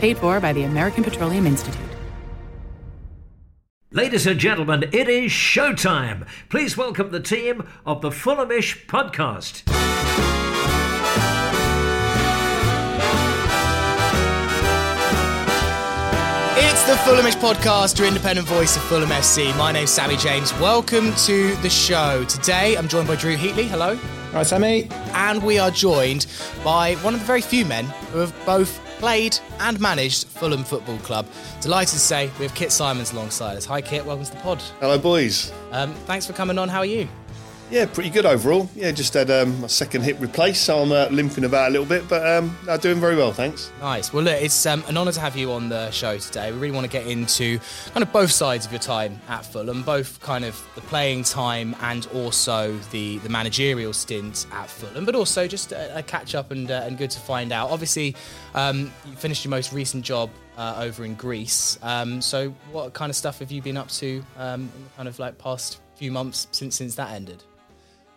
Paid for by the American Petroleum Institute. Ladies and gentlemen, it is showtime. Please welcome the team of the Fulhamish Podcast. It's the Fulhamish Podcast, your independent voice of Fulham FC. My name's Sammy James. Welcome to the show. Today, I'm joined by Drew Heatley. Hello. Hi, Sammy. And we are joined by one of the very few men who have both played and managed Fulham Football Club. Delighted to say we have Kit Simons alongside us. Hi Kit, welcome to the pod. Hello boys. Thanks for coming on, how are you? Yeah, pretty good overall. Yeah, just had my second hip replaced, so I'm limping about a little bit, but doing very well, thanks. Nice. Well, look, it's an honour to have you on the show today. We really want to get into kind of both sides of your time at Fulham, both kind of the playing time and also the managerial stint at Fulham, but also just a catch-up and good to find out. Obviously, you finished your most recent job over in Greece, so what kind of stuff have you been up to in the kind of like past few months since that ended?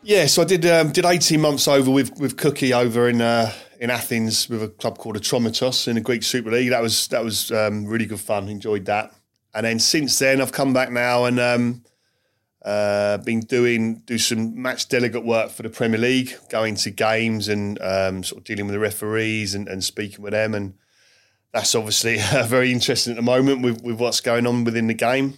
Yeah, so I did 18 months over with Cookie over in Athens with a club called Atromitos in the Greek Super League. That was really good fun. Enjoyed that. And then since then, I've come back now and been do some match delegate work for the Premier League, going to games and sort of dealing with the referees and speaking with them. And that's obviously very interesting at the moment with what's going on within the game.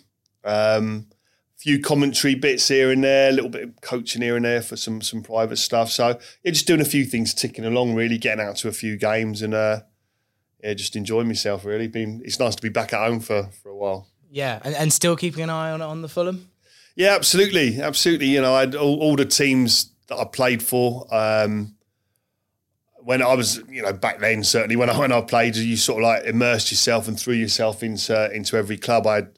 Few commentary bits here and there, a little bit of coaching here and there for some private stuff. So yeah, just doing a few things, ticking along, really getting out to a few games and just enjoying myself. Really, it's nice to be back at home for a while. Yeah, and still keeping an eye on the Fulham. Yeah, absolutely. You know, I had all the teams that I played for when I was, you know, back then. Certainly, when I played, you sort of like immersed yourself and threw yourself into every club. I had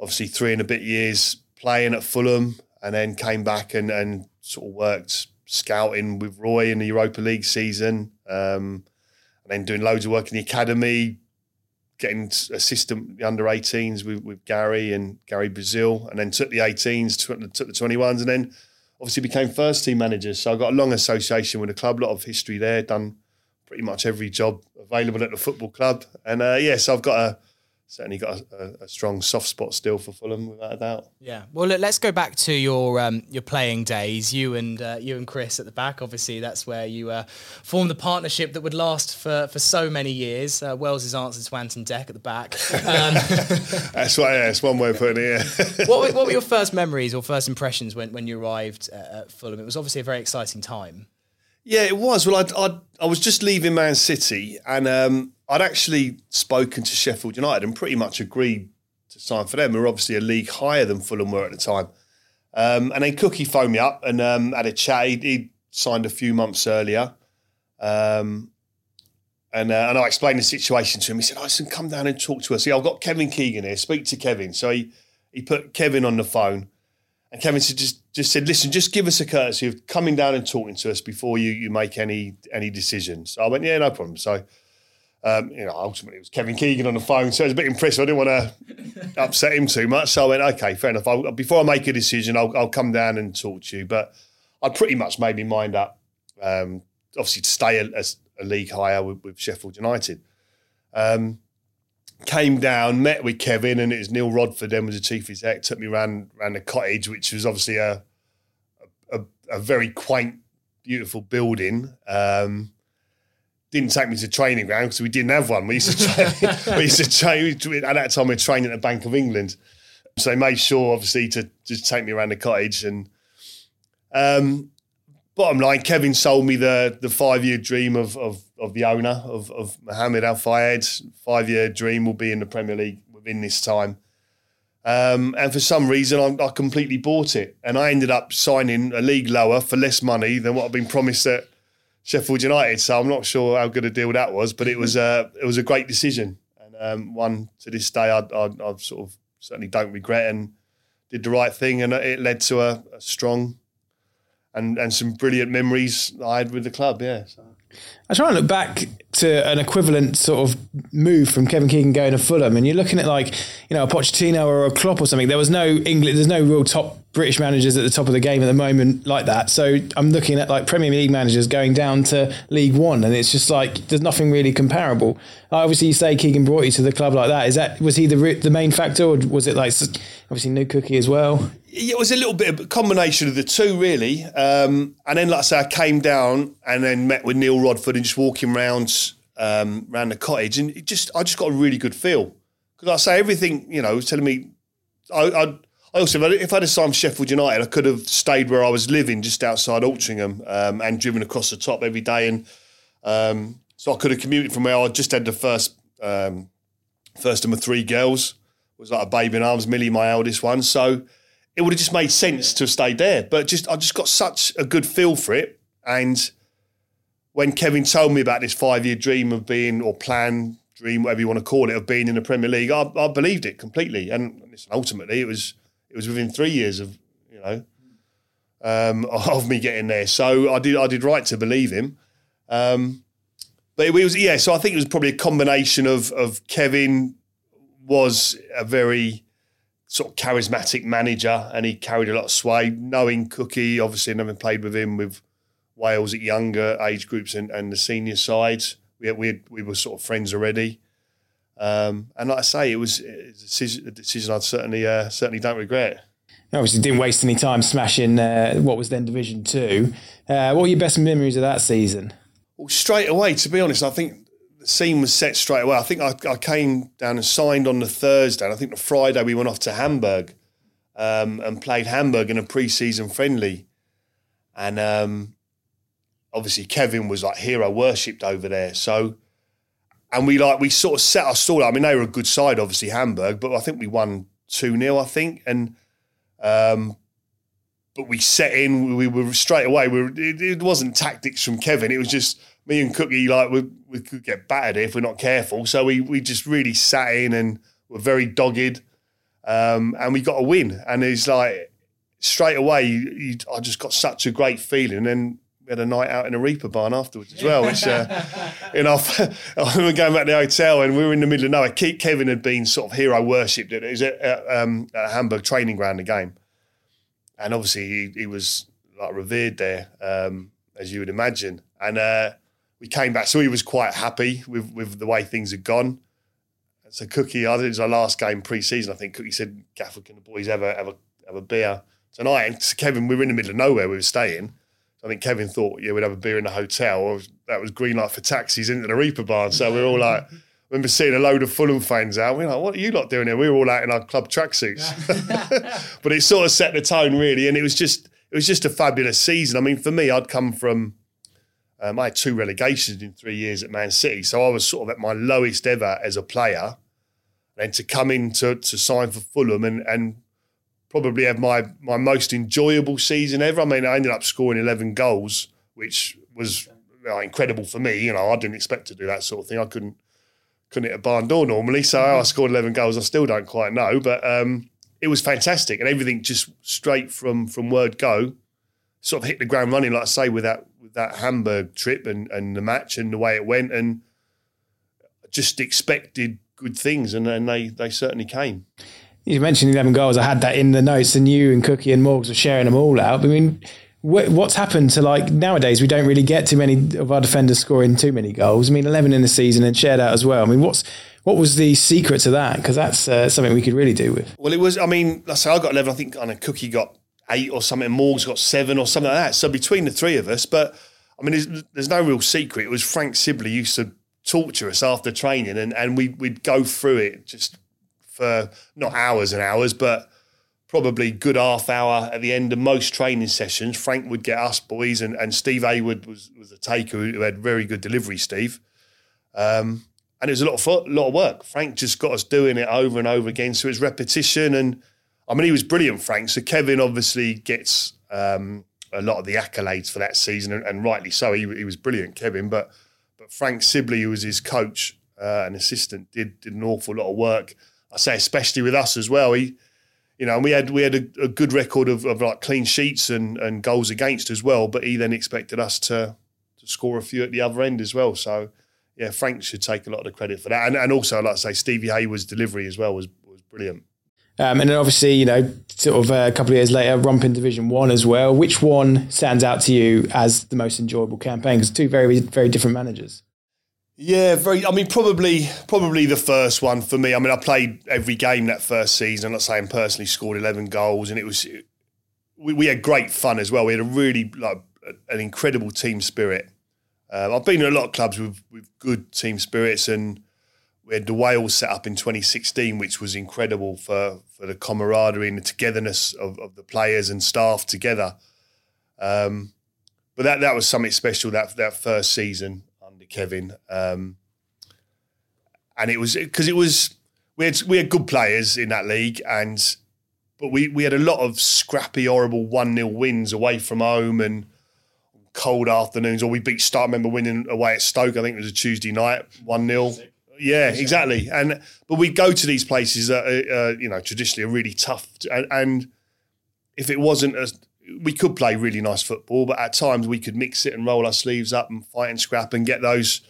obviously 3 and a bit years playing at Fulham and then came back and sort of worked scouting with Roy in the Europa League season and then doing loads of work in the academy, getting assistant under-18s with Gary and Gary Brazil, and then took the 18s, took the 21s, and then obviously became first-team manager. So I got a long association with the club, a lot of history there, done pretty much every job available at the football club. And, so I've got a strong soft spot still for Fulham, without a doubt. Yeah. Well, look, let's go back to your playing days. You and Chris at the back. Obviously, that's where you formed the partnership that would last for so many years. Wales' answer to Anton Dec at the back. That's right. Yeah, it's one way of putting it. Yeah. What were your first memories or first impressions when you arrived at Fulham? It was obviously a very exciting time. Yeah, it was. Well, I was just leaving Man City and I'd actually spoken to Sheffield United and pretty much agreed to sign for them. We were obviously a league higher than Fulham were at the time. And then Cookie phoned me up and had a chat. He'd signed a few months earlier. And I explained the situation to him. He said, listen, come down and talk to us. I've got Kevin Keegan here. Speak to Kevin. So he put Kevin on the phone. And Kevin just said, listen, just give us a courtesy of coming down and talking to us before you make any decisions. So I went, yeah, no problem. So Ultimately it was Kevin Keegan on the phone, so it was a bit impressive. I didn't want to upset him too much, so I went, okay, fair enough. Before I make a decision, I'll come down and talk to you. But I pretty much made my mind up, obviously to stay a league higher with Sheffield United. Came down, met with Kevin, and it was Neil Rodford, then was the chief exec, took me round the cottage, which was obviously a very quaint, beautiful building. Didn't take me to training ground because we didn't have one. We used to train, at that time we trained at the Bank of England. So they made sure, obviously, to just take me around the cottage. And bottom line, Kevin sold me the 5-year dream of the owner, of Mohamed Al-Fayed. 5-year dream will be in the Premier League within this time. And for some reason, I completely bought it. And I ended up signing a league lower for less money than what I'd been promised at Sheffield United. So I'm not sure how good a deal that was, but it was a great decision. And one to this day, I sort of certainly don't regret, and did the right thing. And it led to a strong and some brilliant memories I had with the club, yeah. So I try and look back to an equivalent sort of move from Kevin Keegan going to Fulham, and you're looking at a Pochettino or a Klopp or something. There's no real top British managers at the top of the game at the moment like that. So I'm looking at Premier League managers going down to League One, and it's just there's nothing really comparable. Obviously, you say Keegan brought you to the club like that. Was he the main factor, or was it obviously new Cookie as well? It was a little bit of a combination of the two, really. And then, like I say, I came down and then met with Neil Rodford and just walking round the cottage, and I just got a really good feel, because like I say, everything was telling me. I also, if I'd have signed Sheffield United, I could have stayed where I was living, just outside Altrincham, and driven across the top every day. And so I could have commuted from where I just had the first of my three girls. It was like a baby in arms, Millie, my eldest one. So it would have just made sense to have stayed there. But I just got such a good feel for it. And when Kevin told me about this 5-year dream dream, whatever you want to call it, of being in the Premier League, I believed it completely. And listen, ultimately, it was within 3 years of of me getting there. So I did right to believe him. But it was, yeah. So I think it was probably a combination of Kevin was a very sort of charismatic manager, and he carried a lot of sway. Knowing Cookie, obviously, and having played with him with Wales at younger age groups and the senior sides, we were sort of friends already. And like I say, it was a decision I certainly don't regret. Obviously, didn't waste any time smashing what was then Division 2. What were your best memories of that season? Well, straight away, to be honest, I think the scene was set straight away. I think I came down and signed on the Thursday, and I think the Friday we went off to Hamburg and played Hamburg in a pre-season friendly. And obviously Kevin was hero worshipped over there. So... And we sort of set our stall. I mean, they were a good side, obviously, Hamburg, but I think we won 2-0, I think. And but we set in. We were straight away. It wasn't tactics from Kevin. It was just me and Cookie. We could get battered if we're not careful. So we just really sat in and were very dogged. And we got a win. And it's straight away, I just got such a great feeling. And we had a night out in a Reaper barn afterwards as well, which, I remember going back to the hotel, and we were in the middle of nowhere. Kevin had been sort of hero worshipped. It was at Hamburg training ground, the game. And obviously he was revered there, as you would imagine. And we came back, so he was quite happy with the way things had gone. And so Cookie, it was our last game pre-season, I think. Cookie said, Gaffer, can the boys have a beer tonight? And to Kevin, we were in the middle of nowhere, we were staying. I think Kevin thought, we'd have a beer in the hotel. That was green light for taxis into the Reaper barn. So we're all I remember seeing a load of Fulham fans out. We're what are you lot doing here? We were all out in our club tracksuits. But it sort of set the tone, really. And it was just a fabulous season. I mean, for me, I'd come from, I had 2 relegations in 3 years at Man City. So I was sort of at my lowest ever as a player. And to come in to sign for Fulham and probably have my most enjoyable season ever. I mean, I ended up scoring 11 goals, which was incredible for me. I didn't expect to do that sort of thing. I couldn't hit a barn door normally, so I scored 11 goals. I still don't quite know, but it was fantastic. And everything just straight from word go, sort of hit the ground running, like I say, with that Hamburg trip and the match and the way it went. And just expected good things, and they certainly came. You mentioned 11 goals. I had that in the notes, and you and Cookie and Morgues were sharing them all out. I mean, what's happened to, like, nowadays we don't really get too many of our defenders scoring too many goals. I mean, 11 in the season and shared out as well. I mean, what was the secret to that? Because that's something we could really do with. Well, it was, I mean, I say I got 11, I think Cookie got 8 or something, Morgues got 7 or something like that. So between the three of us, but I mean, there's no real secret. It was Frank Sibley used to torture us after training, and we'd go through it just for not hours and hours, but probably good half hour at the end of most training sessions. Frank would get us boys, and Steve Awood was a taker who had very good delivery, Steve. And it was a lot of work. Frank just got us doing it over and over again. So it was repetition, and I mean, he was brilliant, Frank. So Kevin obviously gets a lot of the accolades for that season, and rightly so. He was brilliant, Kevin. But Frank Sibley, who was his coach and assistant, did an awful lot of work. I say especially with us as well. He, you know, we had a good record of like clean sheets and goals against as well, but he then expected us to score a few at the other end as well. So, yeah, Frank should take a lot of the credit for that. And also, like I say, Stevie Hayward's delivery as well was brilliant. And then obviously, you know, sort of a couple of years later, romping Division 1 as well. Which one stands out to you as the most enjoyable campaign? Because two very, very different managers. Yeah, very. I mean, probably the first one for me. I mean, I played every game that first season. I'm not saying personally scored 11 goals, and it was we had great fun as well. We had a really an incredible team spirit. I've been in a lot of clubs with good team spirits, and we had the Wales set up in 2016, which was incredible for the camaraderie and the togetherness of the players and staff together. But that was something special that first season. Kevin, and it was because we had good players in that league, but we had a lot of scrappy, horrible 1-0 wins away from home and cold afternoons. Or we beat Stoke. I remember winning away at Stoke. I think it was a Tuesday night, 1-0. Yeah, exactly. But we go to these places that you know, traditionally are really tough, and if it wasn't we could play really nice football, but at times we could mix it and roll our sleeves up and fight and scrap and get those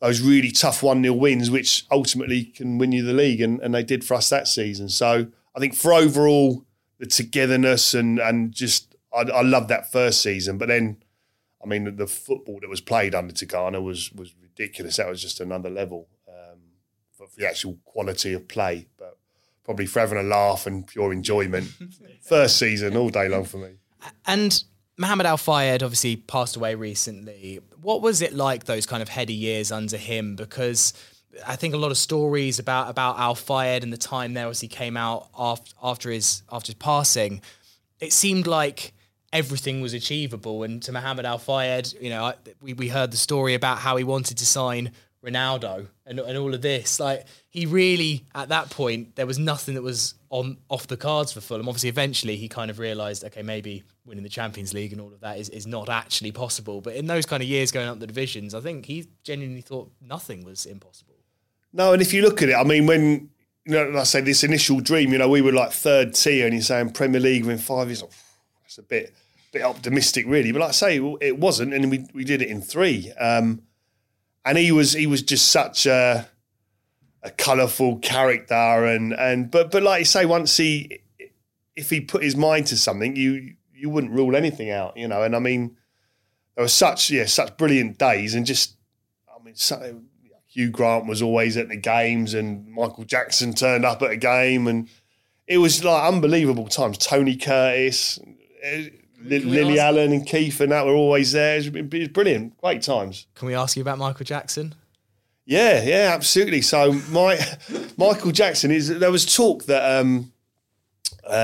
really tough 1-0 wins, which ultimately can win you the league, and they did for us that season. So I think for overall, the togetherness and just I loved that first season. But then, I mean, the football that was played under Tigana was ridiculous. That was just another level for the actual quality of play. But probably for having a laugh and pure enjoyment. First season, all day long for me. And Mohamed Al-Fayed obviously passed away recently. What was it like, those kind of heady years under him? Because I think a lot of stories about Al-Fayed and the time there obviously came out after his passing. It seemed like everything was achievable. And to Mohamed Al-Fayed, you know, we heard the story about how he wanted to sign Ronaldo and all of this. Like, he really, at that point, there was nothing that was off the cards for Fulham. Obviously, eventually, he kind of realised, okay, maybe winning the Champions League and all of that is not actually possible. But in those kind of years going up the divisions, I think he genuinely thought nothing was impossible. No, and if you look at it, I mean, when, you know, I say this initial dream, you know, we were like third tier, and you're saying Premier League within 5 years, that's a bit optimistic, really. But like I say, it wasn't, and we did it in 3. And he was just such a colourful character, but like you say, once if he put his mind to something, you wouldn't rule anything out, you know. And I mean, there were such brilliant days, and just, I mean, Hugh Grant was always at the games, and Michael Jackson turned up at a game, and it was like unbelievable times. Tony Curtis, Lily Allen and Keith and that were always there. It was brilliant, great times. Can we ask you about Michael Jackson? Yeah, absolutely. So Michael Jackson, there was talk that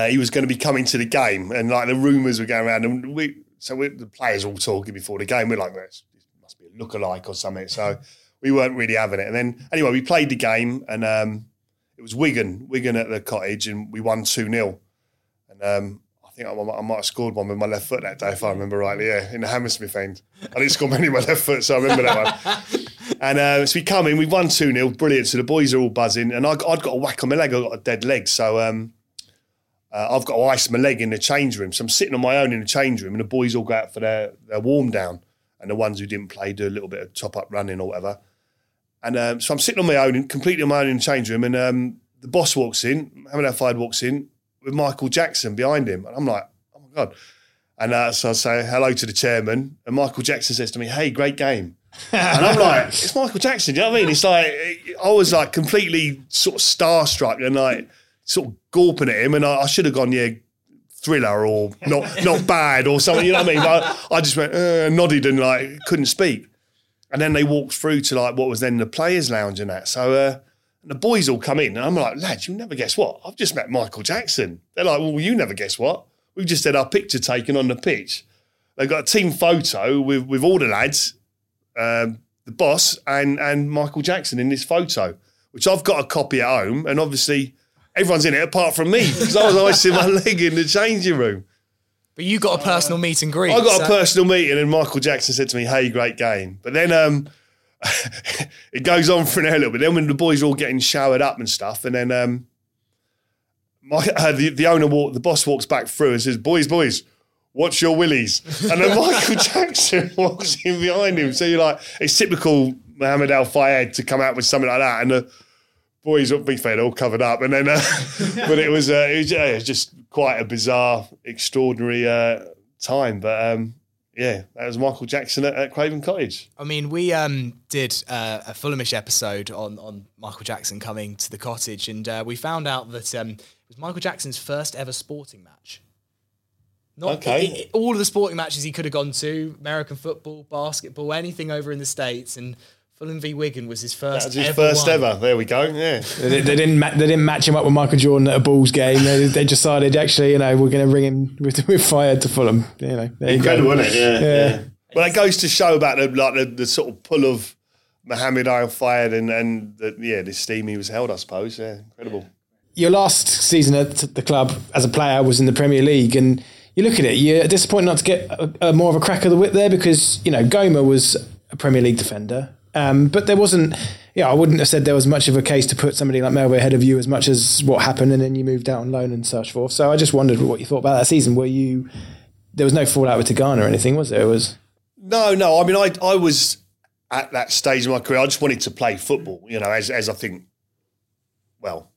he was going to be coming to the game, and like the rumours were going around, and the players were all talking before the game. We're like, well, it must be a lookalike or something. So we weren't really having it. And then anyway, we played the game, and it was Wigan at the Cottage, and we won 2-0. And I might have scored one with my left foot that day, if I remember rightly, yeah, in the Hammersmith end. I didn't score many with my left foot, so I remember that one. And so we come in, we won 2-0, brilliant. So the boys are all buzzing, and I'd got a whack on my leg, I've got a dead leg. So I've got to ice my leg in the change room. So I'm sitting on my own in the change room, and the boys all go out for their warm down, and the ones who didn't play do a little bit of top-up running or whatever. And so I'm sitting on my own, completely on my own in the change room, and the boss walks in, Mohamed Al-Fayed walks in with Michael Jackson behind him. And I'm like, oh, my God. And so I say hello to the chairman, and Michael Jackson says to me, hey, great game. And I'm like, it's Michael Jackson, do you know what I mean? It's like, I was like completely sort of starstruck and like sort of gawping at him, and I should have gone, yeah, thriller or not bad or something, you know what I mean? But I just went, nodded and like couldn't speak. And then they walked through to like what was then the players' lounge and that. So the boys all come in, and I'm like, lads, you'll never guess what? I've just met Michael Jackson. They're like, well, you never guess what? We've just had our picture taken on the pitch. They've got a team photo with all the lads, the boss and Michael Jackson in this photo, which I've got a copy at home, and obviously everyone's in it apart from me because I was icing my leg in the changing room. But you got a personal meet and greet. I got a personal meeting, and Michael Jackson said to me, hey, great game. But then it goes on for an hour a little bit. Then when the boys are all getting showered up and stuff, and then the boss walks back through and says, boys, what's your willies? And then Michael Jackson walks in behind him. So you're like, it's typical Mohamed Al-Fayed to come out with something like that. And the boys, to be fair, they're all covered up. And then, but it was just quite a bizarre, extraordinary time. But yeah, that was Michael Jackson at Craven Cottage. I mean, we did a Fulhamish episode on Michael Jackson coming to the cottage, and we found out that it was Michael Jackson's first ever sporting match. All of the sporting matches he could have gone to, American football, basketball, anything over in the States, and Fulham v Wigan was his first ever. That was his first ever. There we go, yeah. They didn't match him up with Michael Jordan at a Bulls game. They decided, actually, you know, we're going to ring him with fire to Fulham. You know, there incredible, you go. Isn't it? Yeah. Well, that goes to show about the sort of pull of Mohamed Al-Fayed and the steam he was held, I suppose. Yeah, incredible. Your last season at the club as a player was in the Premier League, and you look at it, you're disappointed not to get a more of a crack of the whip there because, you know, Goma was a Premier League defender. But there wasn't, I wouldn't have said there was much of a case to put somebody like Melville ahead of you as much as what happened, and then you moved out on loan and such forth. So I just wondered what you thought about that season. There was no fallout with Tigana or anything, was there? No. I mean, I was at that stage of my career. I just wanted to play football, you know, as I think, well,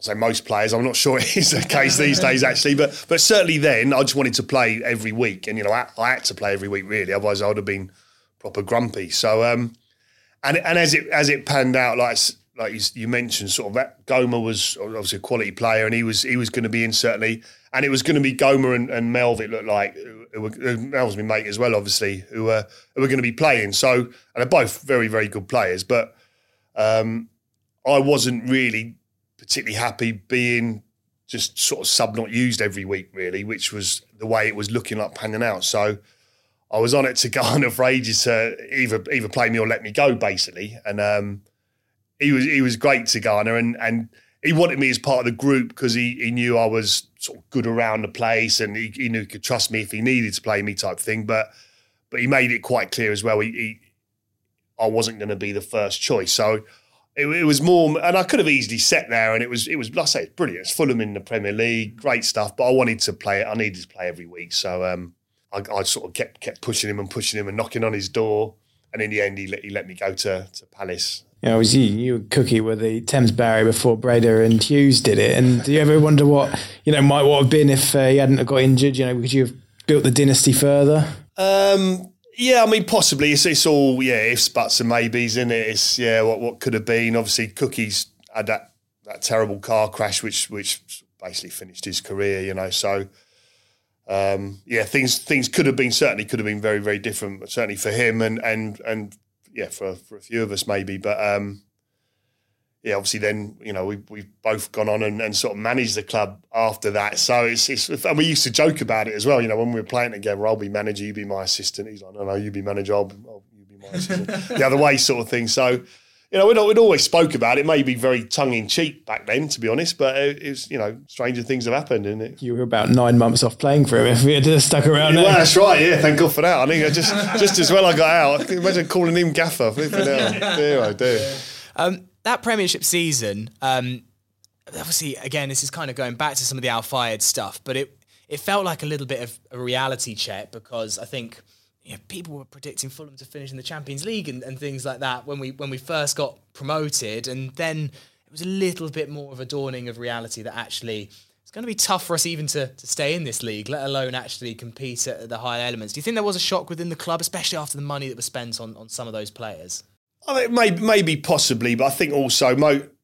I say most players, I'm not sure it is the case these days actually, but certainly then I just wanted to play every week, and, you know, I had to play every week really, otherwise I would have been proper grumpy. So, And as it panned out, like you mentioned, sort of that Goma was obviously a quality player, and he was going to be in certainly, and it was going to be Goma and Melv. It looked like Melv was my mate as well, obviously, who were going to be playing. So, and they're both very, very good players, but I wasn't really particularly happy being just sort of sub not used every week, really, which was the way it was looking like panning out. So I was on it to Garner for ages to either play me or let me go, basically. And he was great to Garner, and he wanted me as part of the group because he knew I was sort of good around the place, and he knew he could trust me if he needed to play me type thing. But he made it quite clear as well I wasn't going to be the first choice. So it was more, and I could have easily sat there, and it was like I say, it's brilliant. It's Fulham in the Premier League, great stuff. But I wanted to play it. I needed to play every week. So. I sort of kept pushing him and knocking on his door. And in the end, he let me go to Palace. Yeah, it was you and Cookie were the Thames Barrier before Breda and Hughes did it. And do you ever wonder what, you know, might what have been if he hadn't got injured? You know, could you have built the dynasty further? Yeah, I mean, possibly. It's all, ifs, buts and maybes, isn't it? It's, what could have been. Obviously, Cookie's had that terrible car crash, which basically finished his career, you know, so... things could have been very, very different, certainly for him and for a few of us maybe. But obviously then, you know, we've both gone on and sort of managed the club after that. So it's and we used to joke about it as well, you know, when we were playing together, I'll be manager, you be my assistant. He's like, no, you be manager, you be my assistant. The other way sort of thing. So, you know, we'd always spoke about it, maybe very tongue-in-cheek back then, to be honest, but it's, you know, stranger things have happened, isn't it? You were about 9 months off playing for him if we had stuck around. Well, that's right, yeah, thank God for that. I think just as well I got out. I can imagine calling him gaffer. Dear, oh dear. That Premiership season, obviously, again, this is kind of going back to some of the Al-Fayed stuff, but it felt like a little bit of a reality check because I think you know, people were predicting Fulham to finish in the Champions League and things like that when we first got promoted, and then it was a little bit more of a dawning of reality that actually it's going to be tough for us even to stay in this league, let alone actually compete at the higher elements. Do you think there was a shock within the club, especially after the money that was spent on some of those players? I think maybe possibly, but I think also,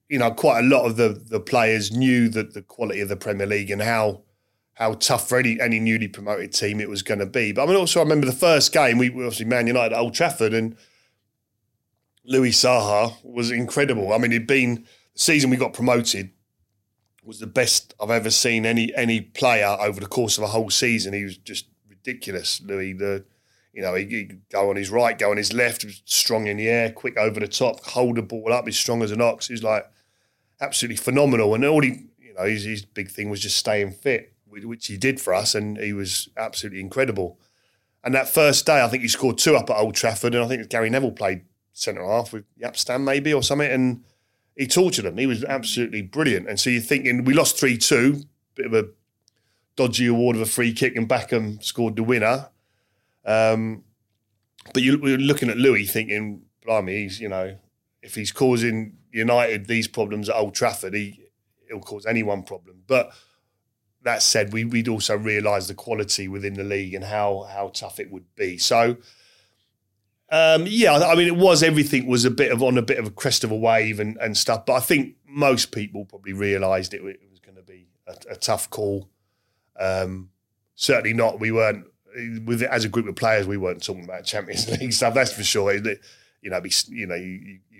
you know, quite a lot of the players knew that the quality of the Premier League and how tough for any newly promoted team it was going to be. But I mean, also I remember the first game, we were obviously Man United at Old Trafford, and Louis Saha was incredible. I mean, it'd been, the season we got promoted was the best I've ever seen any player over the course of a whole season. He was just ridiculous, Louis. He'd go on his right, go on his left, was strong in the air, quick over the top, hold the ball up, he's strong as an ox. He was like absolutely phenomenal. And all his big thing was just staying fit, which he did for us, and he was absolutely incredible. And that first day, I think he scored 2 up at Old Trafford, and I think Gary Neville played centre-half with Yapstam maybe or something, and he tortured them. He was absolutely brilliant. And so you're thinking, we lost 3-2, bit of a dodgy award of a free kick, and Beckham scored the winner. But we're looking at Louis thinking, blimey, if he's causing United these problems at Old Trafford, he'll cause anyone problem. But that said, we'd also realised the quality within the league and how tough it would be. So, it was, everything was a bit of a crest of a wave and stuff. But I think most people probably realised it was going to be a tough call. Certainly not. We weren't, with as a group of players, we weren't talking about Champions League stuff. That's for sure. You've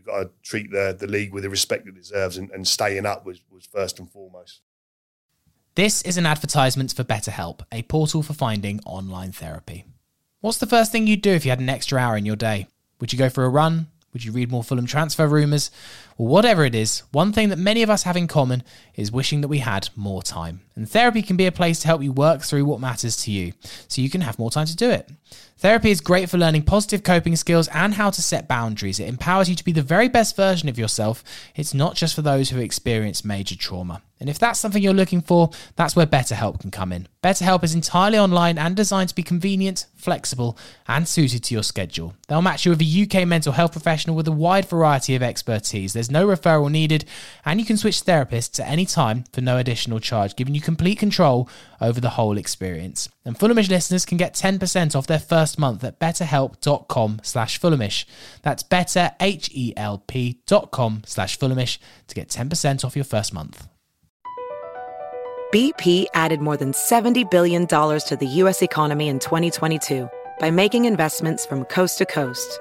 got to treat the league with the respect it deserves, and staying up was first and foremost. This is an advertisement for BetterHelp, a portal for finding online therapy. What's the first thing you'd do if you had an extra hour in your day? Would you go for a run? Would you read more Fulham transfer rumours? Well, whatever it is, one thing that many of us have in common is wishing that we had more time. And therapy can be a place to help you work through what matters to you, so you can have more time to do it. Therapy is great for learning positive coping skills and how to set boundaries. It empowers you to be the very best version of yourself. It's not just for those who experience major trauma. And if that's something you're looking for, that's where BetterHelp can come in. BetterHelp is entirely online and designed to be convenient, flexible, and suited to your schedule. They'll match you with a UK mental health professional with a wide variety of expertise. There's no referral needed, and you can switch therapists at any time for no additional charge, giving you complete control over the whole experience. And Fulhamish listeners can get 10% off their first month at betterhelp.com/Fulhamish. That's betterhelp.com/Fulhamish to get 10% off your first month. BP added more than $70 billion to the U.S. economy in 2022 by making investments from coast to coast.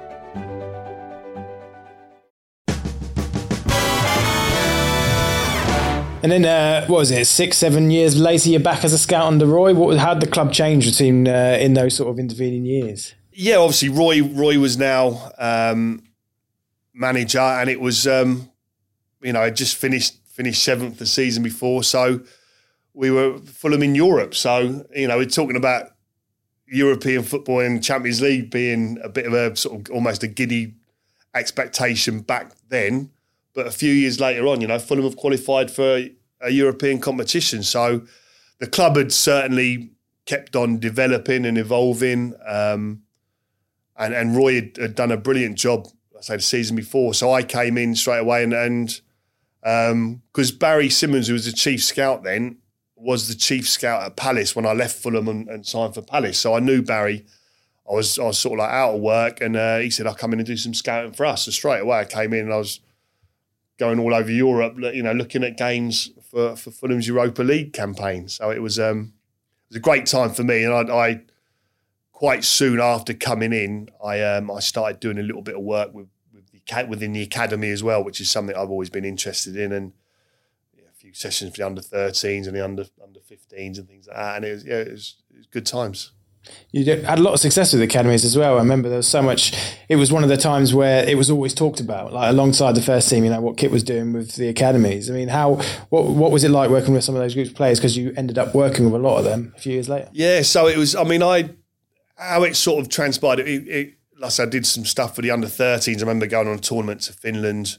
And then, 6-7 years later, you're back as a scout under Roy. How did the club change between in those sort of intervening years? Yeah, obviously, Roy was now manager, and it was, I'd just finished seventh the season before, so we were Fulham in Europe. So, we're talking about European football and Champions League being a bit of a sort of almost a giddy expectation back then. But a few years later on, Fulham have qualified for a European competition. So the club had certainly kept on developing and evolving. And Roy had done a brilliant job, I say, the season before. So I came in straight away and because Barry Simmons, who was the chief scout then, was the chief scout at Palace when I left Fulham and signed for Palace. So I knew Barry. I was sort of like out of work, and he said, I'll come in and do some scouting for us. So straight away I came in and I was going all over Europe, looking at games for Fulham's Europa League campaign. So it was a great time for me. And I quite soon after coming in, I started doing a little bit of work within the academy as well, which is something I've always been interested in. And a few sessions for the under 13s and the under 15s and things like that. And it was good times. You had a lot of success with academies as well. I remember there was so much. It was one of the times where it was always talked about, like alongside the first team. You know what Kit was doing with the academies. I mean, what was it like working with some of those groups of players? Because you ended up working with a lot of them a few years later. Yeah, so it was. I mean, how it sort of transpired. Like I said, I did some stuff for the under 13s. I remember going on a tournament to Finland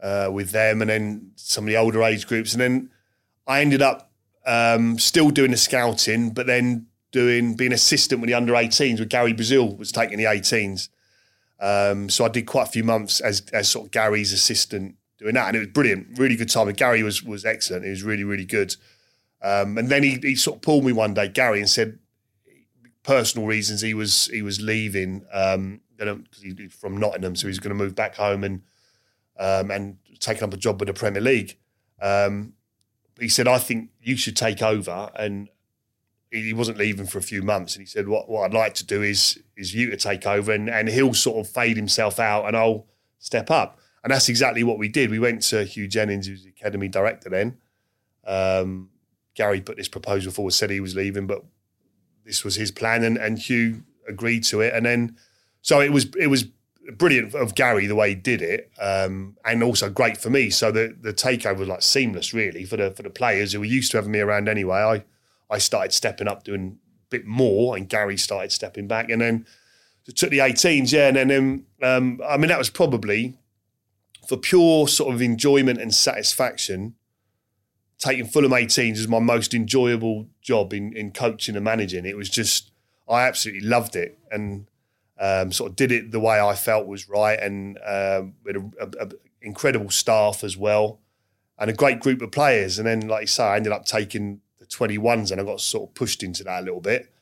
with them, and then some of the older age groups. And then I ended up still doing the scouting, but then being assistant with the under-18s, with Gary Brazil was taking the 18s. So I did quite a few months as sort of Gary's assistant doing that, and it was brilliant, really good time. And Gary was excellent. He was really, really good. And then he sort of pulled me one day, Gary, and said, personal reasons, he was leaving because he's from Nottingham, so he's going to move back home and taking up a job with the Premier League. But he said, I think you should take over, and he wasn't leaving for a few months, and he said, what I'd like to do is you to take over, and he'll sort of fade himself out and I'll step up. And that's exactly what we did. We went to Hugh Jennings, who was the academy director then. Gary put this proposal forward, said he was leaving, but this was his plan, and Hugh agreed to it. And then, so it was brilliant of Gary, the way he did it, and also great for me. So the takeover was like seamless, really, for the players who were used to having me around anyway. I started stepping up, doing a bit more, and Gary started stepping back. And then took the 18s, yeah. And then, I mean, that was probably for pure sort of enjoyment and satisfaction. Taking Fulham 18s was my most enjoyable job in coaching and managing. It was just, I absolutely loved it, and sort of did it the way I felt was right. And with an incredible staff as well, and a great group of players. And then, like you say, I ended up taking 21s, and I got sort of pushed into that a little bit,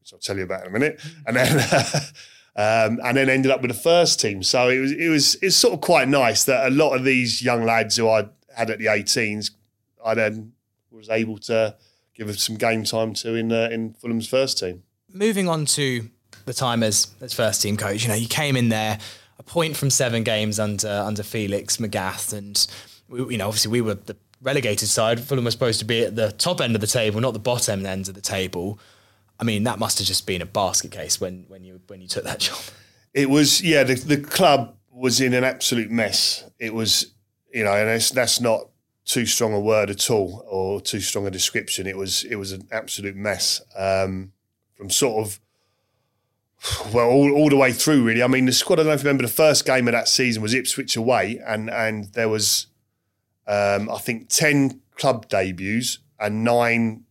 which I'll tell you about in a minute, and then and then ended up with the first team. So it's sort of quite nice that a lot of these young lads who I had at the 18s, I then was able to give some game time to in Fulham's first team. Moving on to the time as first team coach, you know, you came in there a point from 7 games under Felix McGath, and we were the relegated side. Fulham was supposed to be at the top end of the table, not the bottom end of the table. I mean, that must have just been a basket case when you took that job. It was, yeah. The club was in an absolute mess. It was, and that's not too strong a word at all, or too strong a description. It was an absolute mess from sort of all the way through, really. I mean, the squad. I don't know if you remember, the first game of that season was Ipswich away, and there was. I think 10 club debuts and 9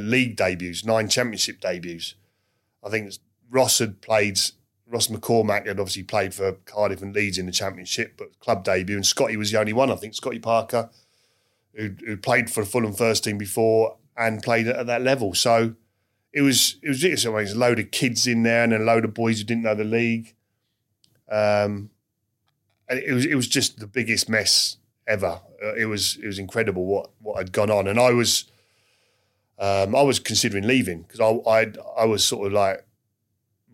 league debuts, 9 championship debuts. I think Ross McCormack had obviously played for Cardiff and Leeds in the championship, but club debut, and Scotty was the only one. I think Scotty Parker, who played for the Fulham first team before and played at that level. So it was a load of kids in there, and a load of boys who didn't know the league. And it was just the biggest mess ever. It was incredible what had gone on, and I was considering leaving, because I was sort of like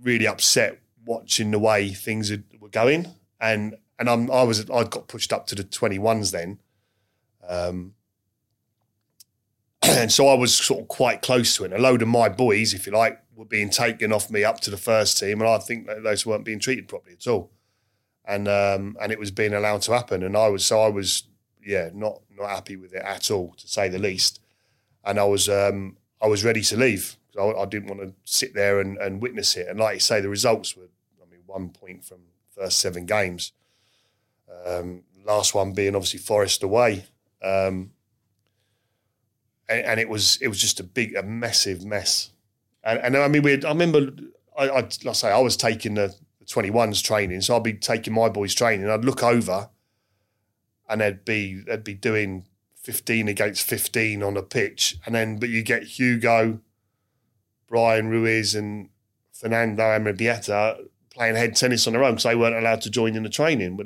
really upset watching the way things were going, and I got pushed up to the 21s then, and so I was sort of quite close to it. A load of my boys, if you like, were being taken off me up to the first team, and I think that those weren't being treated properly at all. And it was being allowed to happen, and I was not happy with it at all, to say the least. And I was ready to leave, because I didn't want to sit there and witness it. And like you say, the results were, 1 point from the first 7 games. Last one being obviously Forest away, and it was just a massive mess. And I mean, I was taking the 21s training, so I'd be taking my boys training, I'd look over and they'd be doing 15 against 15 on the pitch, but you get Hugo, Brian Ruiz and Fernando Amrabieta playing head tennis on their own, because they weren't allowed to join in the training.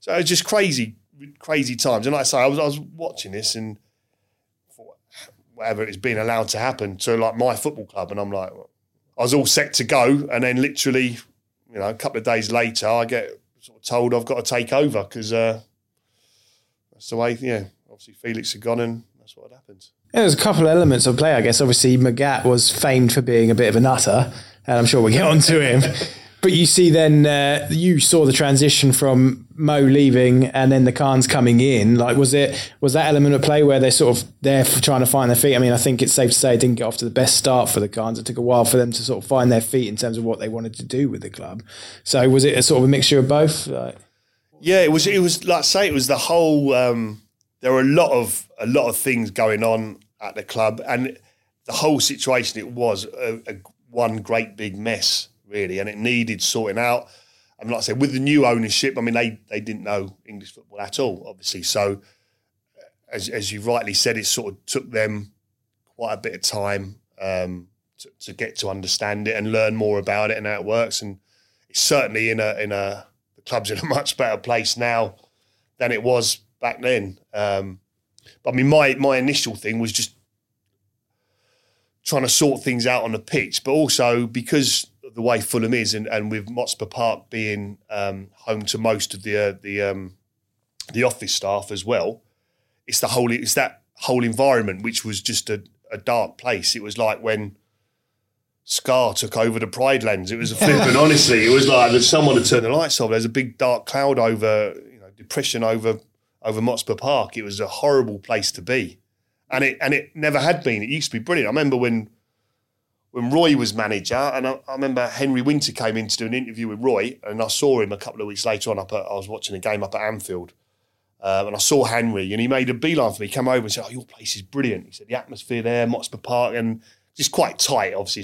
So it was just crazy times, and like I say, I was watching this and thought, whatever, it's been allowed to happen to like my football club, and I'm like, I was all set to go, and then literally a couple of days later, I get sort of told I've got to take over, because that's the way, obviously Felix had gone, and that's what had happened. There's a couple of elements of play, I guess. Obviously, Magat was famed for being a bit of a nutter, and I'm sure we'll get on to him. But you see then, you saw the transition from Mo leaving and then the Khans coming in. Like, was that element of play where they're sort of there for trying to find their feet? I mean, I think it's safe to say it didn't get off to the best start for the Khans. It took a while for them to sort of find their feet in terms of what they wanted to do with the club. So was it a sort of a mixture of both? Yeah, it was like I say, it was the whole, there were a lot of things going on at the club, and the whole situation, it was one great big mess, really, and it needed sorting out. And like I said, with the new ownership, I mean, they didn't know English football at all, obviously. So, as you rightly said, it sort of took them quite a bit of time to get to understand it and learn more about it and how it works. And it's certainly the club's in a much better place now than it was back then. But I mean, my initial thing was just trying to sort things out on the pitch, but also because of the way Fulham is, and with Motspur Park being home to most of the office staff as well, it's that whole environment, which was just a dark place. It was like when Scar took over the Pride Lands. It was a flipping, honestly. It was like someone had turned the lights off. There's a big dark cloud over, depression over Motspur Park. It was a horrible place to be. And it never had been. It used to be brilliant. I remember when Roy was manager, and I remember Henry Winter came in to do an interview with Roy, and I saw him a couple of weeks later on. I was watching a game up at Anfield, and I saw Henry, and he made a beeline for me. He came over and said, "Oh, your place is brilliant." He said, "The atmosphere there, Motspur Park, and it's quite tight. Obviously,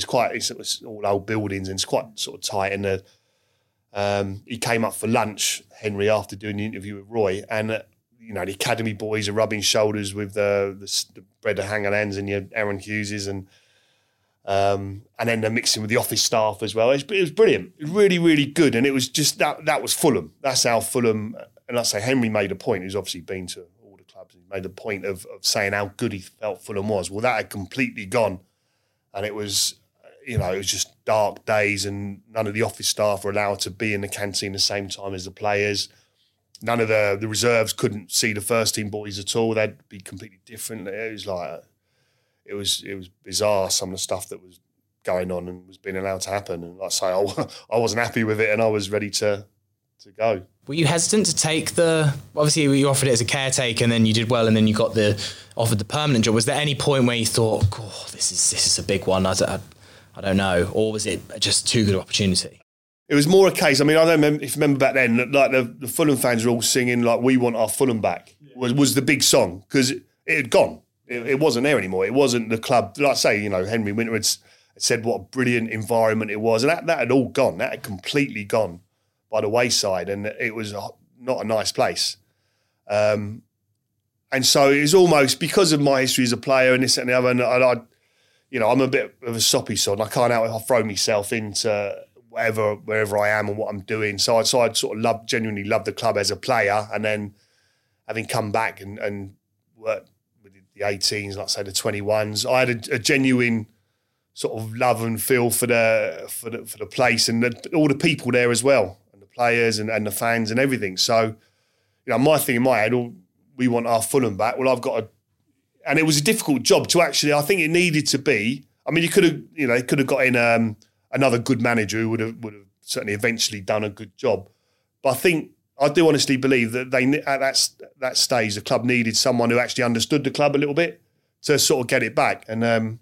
it's all old buildings, and it's quite sort of tight." And he came up for lunch, Henry, after doing the interview with Roy, and. The academy boys are rubbing shoulders with the Breda Hangelands and your Aaron Hugheses, and then they're mixing with the office staff as well. It was brilliant. It was really, really good. And it was just that was Fulham. That's how Fulham, and I say Henry made a point, who's obviously been to all the clubs, and made a point of saying how good he felt Fulham was. Well, that had completely gone. And it was, it was just dark days, and none of the office staff were allowed to be in the canteen the same time as the players. None of the reserves couldn't see the first team boys at all. They'd be completely different. It was like, it was bizarre, some of the stuff that was going on and was being allowed to happen. And like I say, I wasn't happy with it, and I was ready to go. Were you hesitant to take obviously you offered it as a caretaker, and then you did well, and then you got offered the permanent job. Was there any point where you thought, oh, this is a big one, I don't know, or was it just too good an opportunity? It was more a case, I mean, I don't remember, if you remember back then, like the Fulham fans were all singing, like, "We want our Fulham back," was the big song, because it had gone. It wasn't there anymore. It wasn't the club. Like I say, Henry Winter had said what a brilliant environment it was, and that had all gone. That had completely gone by the wayside, and it was not a nice place. And so it was almost, because of my history as a player and this and the other, and I'm a bit of a soppy son. I can't throw myself into wherever I am and what I'm doing. So I'd sort of genuinely loved the club as a player, and then having come back and worked with the 18s, like I say, the 21s, I had a genuine sort of love and feel for the place and all the people there as well, and the players and the fans and everything. So, my thing in my head, we want our Fulham back. Well, and it was a difficult job to actually, I think it needed to be. I mean, it could have got in another good manager who would have certainly eventually done a good job. But I think, I do honestly believe that they, at that stage, the club needed someone who actually understood the club a little bit to sort of get it back. And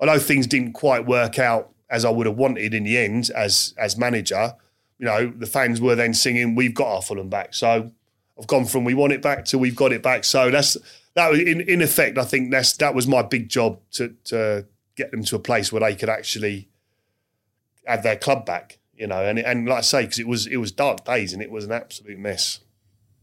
although things didn't quite work out as I would have wanted in the end as manager, the fans were then singing, "We've got our Fulham back." So I've gone from "we want it back" to "we've got it back." So in effect, I think that was my big job to get them to a place where they could actually have their club back, and like I say, because it was dark days and it was an absolute mess.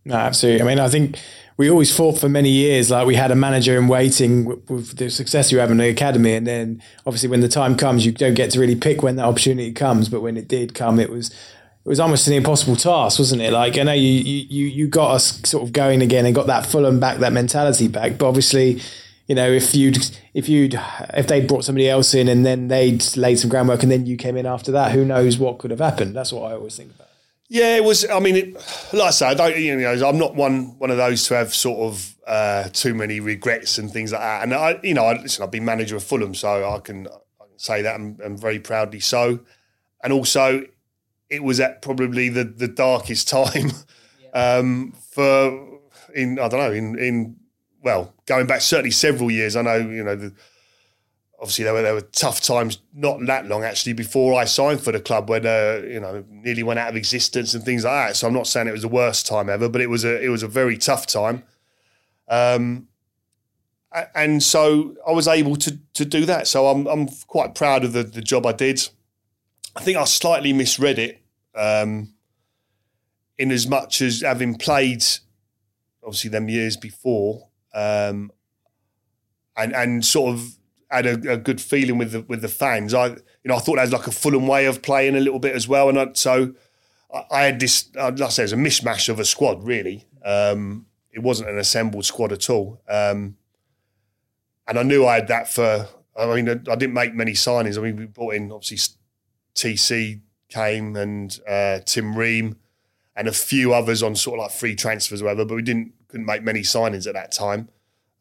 No, absolutely. I mean, I think we always thought for many years, like, we had a manager in waiting with the success you have in the academy, and then obviously when the time comes, you don't get to really pick when that opportunity comes. But when it did come, it was almost an impossible task, wasn't it? Like, I know you got us sort of going again and got that Fulham back, that mentality back, but obviously, if they'd brought somebody else in and then they'd laid some groundwork and then you came in after that, who knows what could have happened? That's what I always think about. Yeah, it was. I mean, like I say, I don't. You know, I'm not one of those to have sort of too many regrets and things like that. And I, you know, listen, I've been manager of Fulham, so I can say that, and very proudly so. And also, it was at probably the darkest time going back certainly several years. I know, you know, obviously there were tough times not that long actually before I signed for the club when you know, nearly went out of existence and things like that. So I'm not saying it was the worst time ever, but it was a very tough time. And so I was able to do that. So I'm quite proud of the job I did. I think I slightly misread it, in as much as having played, obviously, them years before, and sort of had a good feeling with the fans. I thought that was like a Fulham way of playing a little bit as well, and so I had this, like I say, it was a mishmash of a squad really. It wasn't an assembled squad at all, and I knew I had that for. I mean, I didn't make many signings. I mean, we brought in obviously TC came and Tim Ream and a few others on sort of like free transfers or whatever, but we couldn't make many signings at that time,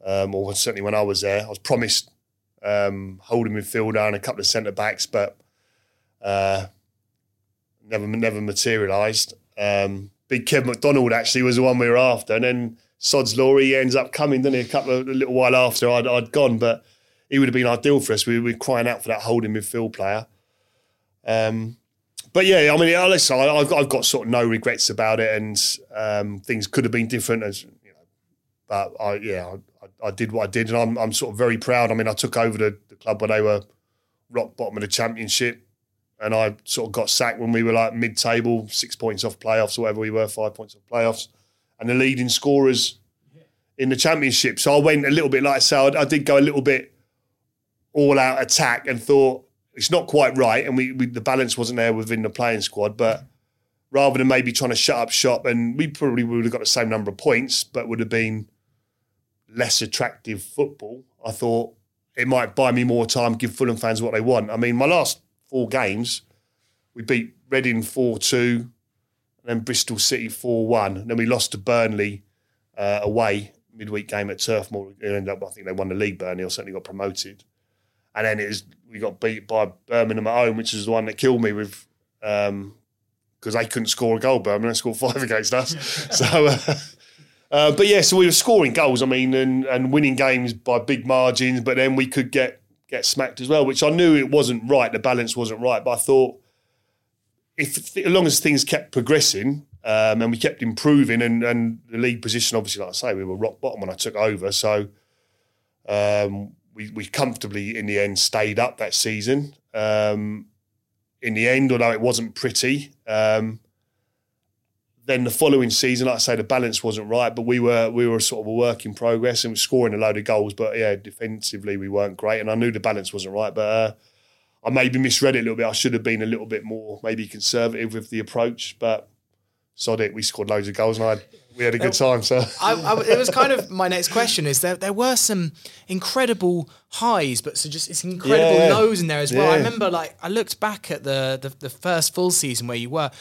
or certainly when I was there. I was promised holding midfielder and a couple of centre-backs, but never materialised. Big Kev McDonald actually was the one we were after, and then Sod's Law, he ends up coming, doesn't he, a little while after I'd gone, but he would have been ideal for us. We were crying out for that holding midfield player. But yeah, I mean, listen, I've got sort of no regrets about it, and things could have been different, as you know. But I did what I did, and I'm sort of very proud. I mean, I took over the club when they were rock bottom of the Championship, and I sort of got sacked when we were like mid-table, 6 points off playoffs, or whatever we were, 5 points off playoffs, and the leading scorers in the Championship. So I went a little bit, like I said, I did go a little bit all-out attack and thought, it's not quite right, and the balance wasn't there within the playing squad, but rather than maybe trying to shut up shop, and we probably would have got the same number of points, but would have been less attractive football, I thought it might buy me more time, give Fulham fans what they want. I mean, my last four games, we beat Reading 4-2, and then Bristol City 4-1, and then we lost to Burnley away, midweek game at Turf Moor. It ended up, I think they won the league, Burnley, or certainly got promoted. And then we got beat by Birmingham at home, which is the one that killed me with, because they couldn't score a goal. Birmingham scored five against us. So, but yeah, so we were scoring goals. I mean, and winning games by big margins. But then we could get smacked as well, which I knew it wasn't right. The balance wasn't right. But I thought, as long as things kept progressing and we kept improving, and the league position, obviously, like I say, we were rock bottom when I took over. So. We comfortably, in the end, stayed up that season. In the end, although it wasn't pretty, then the following season, like I say, the balance wasn't right, but we were sort of a work in progress and we were scoring a load of goals, but yeah, defensively we weren't great, and I knew the balance wasn't right, but I maybe misread it a little bit. I should have been a little bit more maybe conservative with the approach, but sod it, we scored loads of goals, and we had a good time. So it was kind of my next question, is there were some incredible highs, but so just it's an incredible lows in there as well. Yeah. I remember, like, I looked back at the first full season where you were.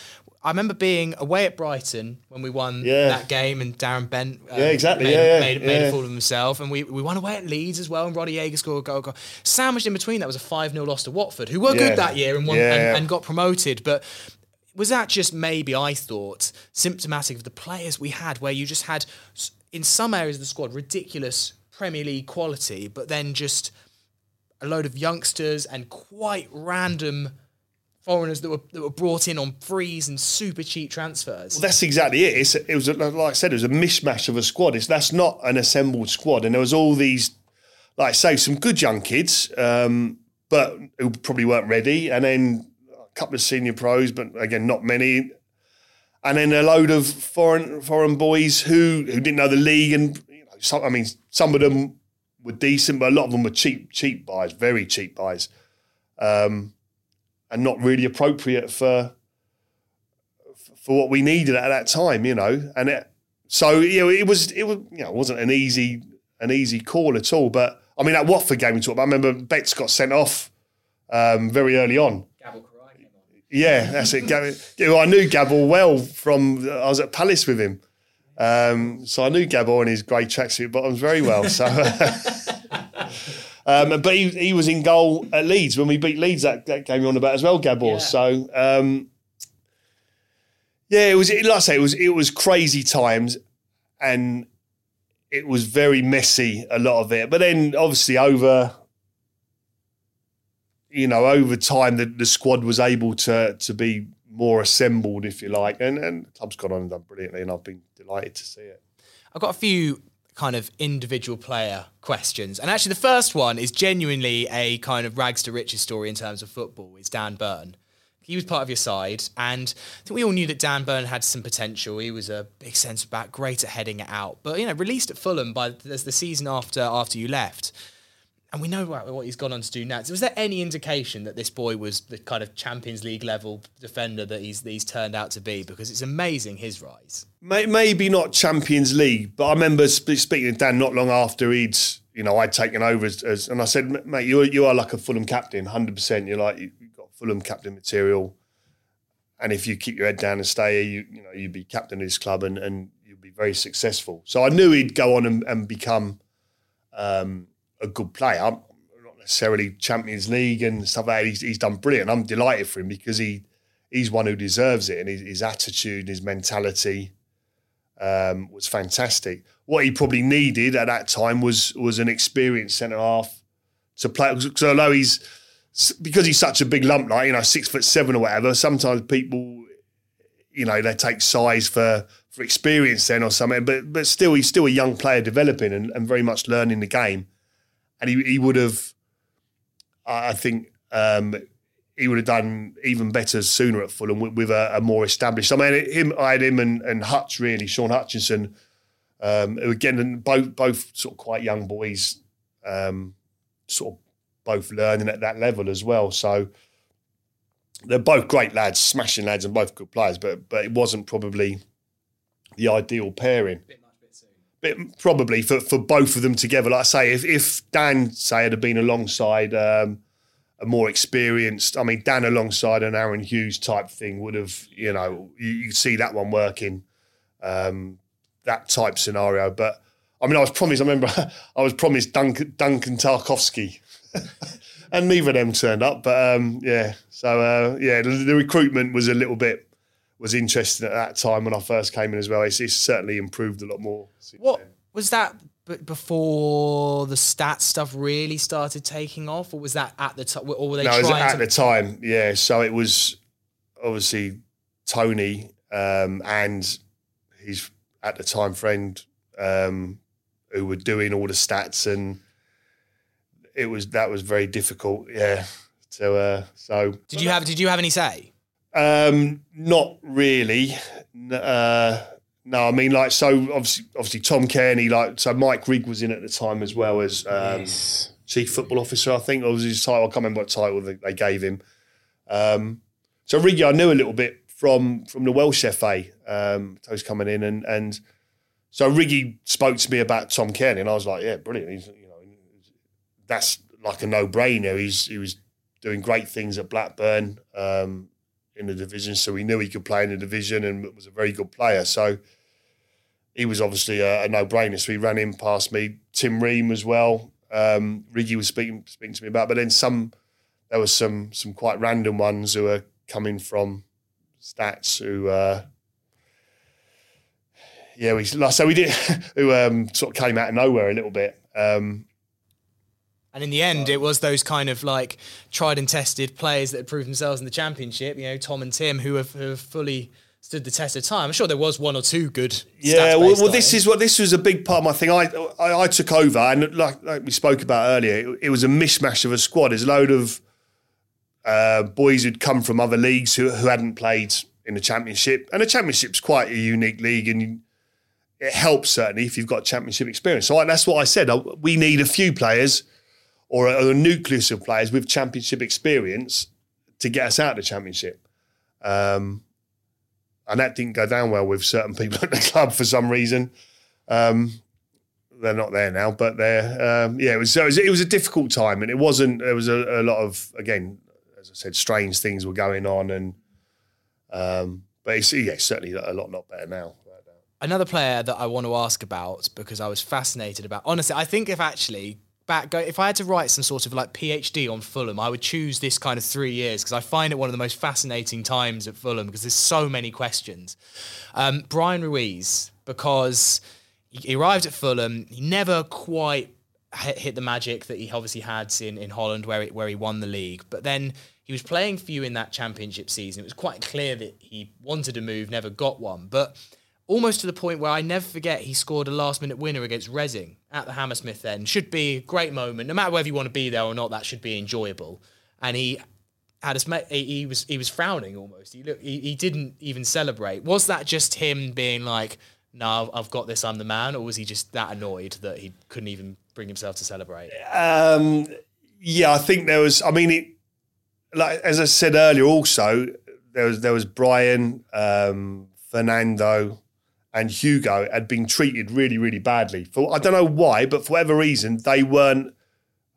I remember being away at Brighton when we won that game, and Darren Bent made a fool of himself, and we won away at Leeds as well, and Roddy Yeager scored a goal. Sandwiched in between that was a 5-0 loss to Watford, who were good that year and won and got promoted, but. Was that just maybe, I thought, symptomatic of the players we had, where you just had, in some areas of the squad, ridiculous Premier League quality, but then just a load of youngsters and quite random foreigners that were brought in on frees and super cheap transfers? Well, that's exactly it. It was, like I said, it was a mishmash of a squad. That's not an assembled squad. And there was all these, like I say, some good young kids, but who probably weren't ready. And then couple of senior pros, but again, not many. And then a load of foreign boys who didn't know the league. And you know, some of them were decent, but a lot of them were cheap buys, very cheap buys. And not really appropriate for what we needed at that time, you know. And it wasn't an easy call at all. But I mean, that Watford game we talked about, I remember Betts got sent off very early on. Yeah, that's it. I knew Gabble well from, I was at Palace with him. So I knew Gabble and his great tracksuit bottoms very well. So, but he was in goal at Leeds when we beat Leeds that game you're on about as well, Gabble. Yeah. So, yeah, it was crazy times, and it was very messy, a lot of it. But then obviously over time, the squad was able to be more assembled, if you like, and the club's gone on and done brilliantly, and I've been delighted to see it. I've got a few kind of individual player questions, and actually the first one is genuinely a kind of rags to riches story in terms of football. It's Dan Burn. He was part of your side, and I think we all knew that Dan Burn had some potential. He was a big centre-back, great at heading it out, but released at Fulham as the season after you left. And we know what he's gone on to do next. Was there any indication that this boy was the kind of Champions League level defender that he's turned out to be? Because it's amazing, his rise. Maybe not Champions League, but I remember speaking to Dan not long after I'd taken over, and I said, mate, you are like a Fulham captain, 100%. You're like, you've got Fulham captain material. And if you keep your head down and stay here, you'd be captain of this club and you'd be very successful. So I knew he'd go on and become... a good player, not necessarily Champions League and stuff like that. He's done brilliant. I'm delighted for him because he's one who deserves it, and his attitude and his mentality was fantastic. What he probably needed at that time was an experienced centre-half to play. Because although he's such a big lump, like, 6'7" or whatever, sometimes people, they take size for experience then or something, but still, he's still a young player developing and very much learning the game. And he would have, I think, he would have done even better sooner at Fulham with a more established. I had him and Hutch, really, Sean Hutchinson, who again, both sort of quite young boys, sort of both learning at that level as well. So they're both great lads, smashing lads, and both good players. But it wasn't probably the ideal pairing. Probably for both of them together. Like I say, if Dan, say, had been alongside a more experienced, Dan alongside an Aaron Hughes type thing would have, you see that one working, that type scenario. But, I was promised Duncan Tarkowski and neither of them turned up. But, the recruitment was a little bit, was interesting at that time when I first came in as well. It's certainly improved a lot more since then. Was that before the stats stuff really started taking off, or was that at the time? Or were they trying? No, it was at the time. Yeah, so it was obviously Tony and his at the time friend who were doing all the stats, and that was very difficult. Yeah. So did you have any say? Not really. No, obviously Tom Kearney, Mike Rigg was in at the time as well as Chief Football Officer, I think, or was his title. I can't remember what title they gave him. So Rigg, I knew a little bit from the Welsh FA, that was coming in, and so Riggy spoke to me about Tom Kearney, and I was like, yeah, brilliant. He's, that's like a no-brainer. He was doing great things at Blackburn, in the division, so we knew he could play in the division and was a very good player. So he was obviously a no-brainer. So he ran in past me. Tim Ream as well. Riggy was speaking to me about, but then there were some quite random ones who were coming from stats who, who sort of came out of nowhere a little bit. And in the end, it was those kind of like tried and tested players that had proved themselves in the Championship, Tom and Tim, who have fully stood the test of time. I'm sure there was one or two good. Yeah, well, this was a big part of my thing. I took over, and like we spoke about earlier, it was a mishmash of a squad. There's a load of boys who'd come from other leagues who hadn't played in the Championship. And the Championship's quite a unique league, and it helps certainly if you've got Championship experience. So that's what I said. We need a few players, or a nucleus of players with Championship experience to get us out of the Championship. And that didn't go down well with certain people at the club for some reason. They're not there now, but it was a difficult time, and it wasn't, there was a lot of, again, as I said, strange things were going on, and but it's, yeah, certainly a lot not better now. Another player that I want to ask about, because I was fascinated about. Honestly, I think if actually if I had to write some sort of like PhD on Fulham, I would choose this kind of 3 years, because I find it one of the most fascinating times at Fulham, because there's so many questions. Brian Ruiz, because he arrived at Fulham, he never quite hit the magic that he obviously had in Holland, where he won the league. But then he was playing for you in that championship season. It was quite clear that he wanted a move, never got one. But almost to the point where I never forget he scored a last-minute winner against Reading at the Hammersmith end. Should be a great moment. No matter whether you want to be there or not, that should be enjoyable. And he had he was frowning almost. He didn't even celebrate. Was that just him being like, no, I've got this, I'm the man? Or was he just that annoyed that he couldn't even bring himself to celebrate? Yeah, I think there was, I mean, like as I said earlier also, there was Brian, Fernando and Hugo had been treated really, really badly. For I don't know why, but for whatever reason, they weren't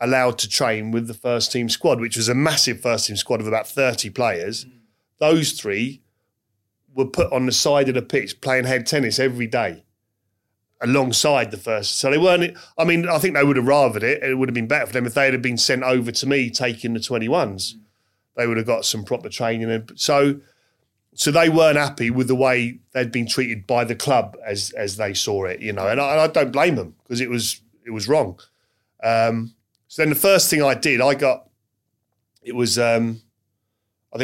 allowed to train with the first-team squad, which was a massive first-team squad of about 30 players. Those three were put on the side of the pitch playing head tennis every day alongside the first. So they weren't, I mean, I think they would have rathered it. It would have been better for them if they had been sent over to me taking the 21s. They would have got some proper training. So they weren't happy with the way they'd been treated by the club as they saw it, you know, and I don't blame them, because it was wrong. So then the first thing I did, I think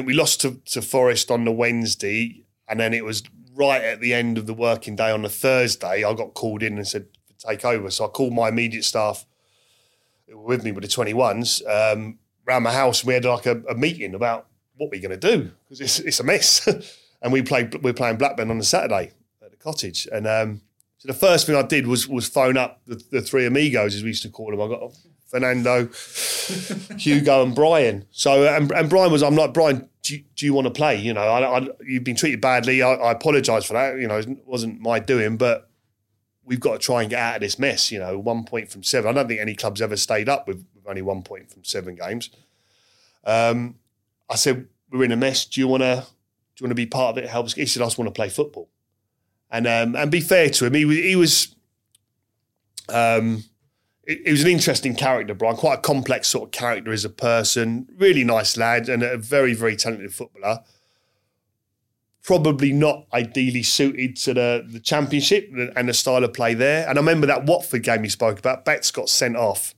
we lost to Forest on the Wednesday, and then it was right at the end of the working day on the Thursday, I got called in and said, take over. So I called my immediate staff who were with me with the 21s around my house, and we had like a meeting about what we're going to do, because it's a mess. And we're playing Blackburn on the Saturday at the Cottage. And so the first thing I did was phone up the three amigos, as we used to call them. I got Fernando, Hugo and Brian. So, and Brian was, I'm like, Brian, do you want to play? You know, you've been treated badly. I apologise for that. You know, it wasn't my doing, but we've got to try and get out of this mess. You know, 1 point from seven. I don't think any club's ever stayed up with only 1 point from seven games. I said, we're in a mess. Do you want to be part of it? Help us. He said, I just want to play football. And be fair to him, he was an interesting character, Brian, quite a complex sort of character as a person, really nice lad and a very, very talented footballer. Probably not ideally suited to the championship and the style of play there. And I remember that Watford game you spoke about, Betts got sent off.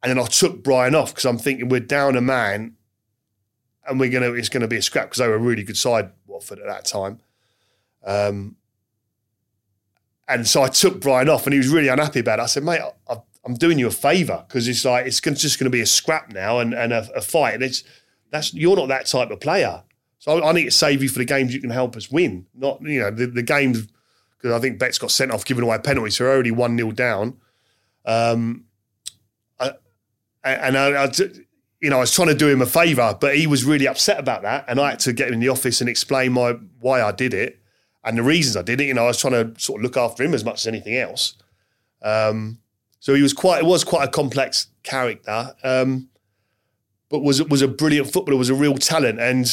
And then I took Brian off because I'm thinking we're down a man and it's going to be a scrap, because they were a really good side, Watford, at that time. And so I took Brian off and he was really unhappy about it. I said, mate, I'm doing you a favour, because it's like it's just going to be a scrap now and a fight. And you're not that type of player. So I need to save you for the games you can help us win, not, you know, the games, because I think Betts got sent off giving away penalties, so we're already 1-0 down. I was trying to do him a favour, but he was really upset about that, and I had to get him in the office and explain why I did it and the reasons I did it. You know, I was trying to sort of look after him as much as anything else. So it was quite a complex character, but was a brilliant footballer, was a real talent. And,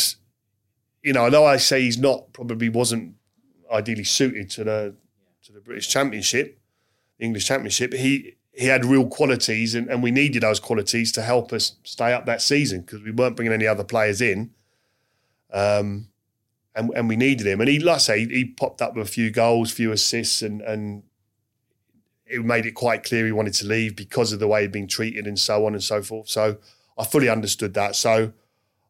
you know, although I say wasn't ideally suited to the British Championship, the English Championship, He had real qualities, and we needed those qualities to help us stay up that season, because we weren't bringing any other players in, and we needed him. And he, like I say, he popped up with a few goals, few assists, and it made it quite clear he wanted to leave because of the way he'd been treated and so on and so forth. So I fully understood that. So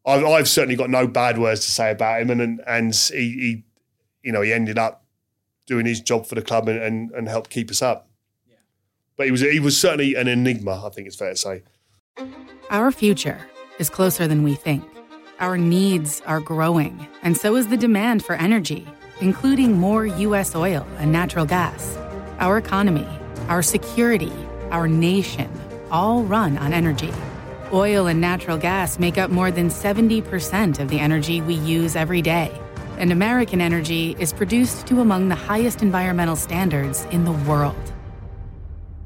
I've certainly got no bad words to say about him, and he you know, he ended up doing his job for the club and helped keep us up. But he was certainly an enigma, I think it's fair to say. Our future is closer than we think. Our needs are growing, and so is the demand for energy, including more U.S. oil and natural gas. Our economy, our security, our nation all run on energy. Oil and natural gas make up more than 70% of the energy we use every day. And American energy is produced to among the highest environmental standards in the world.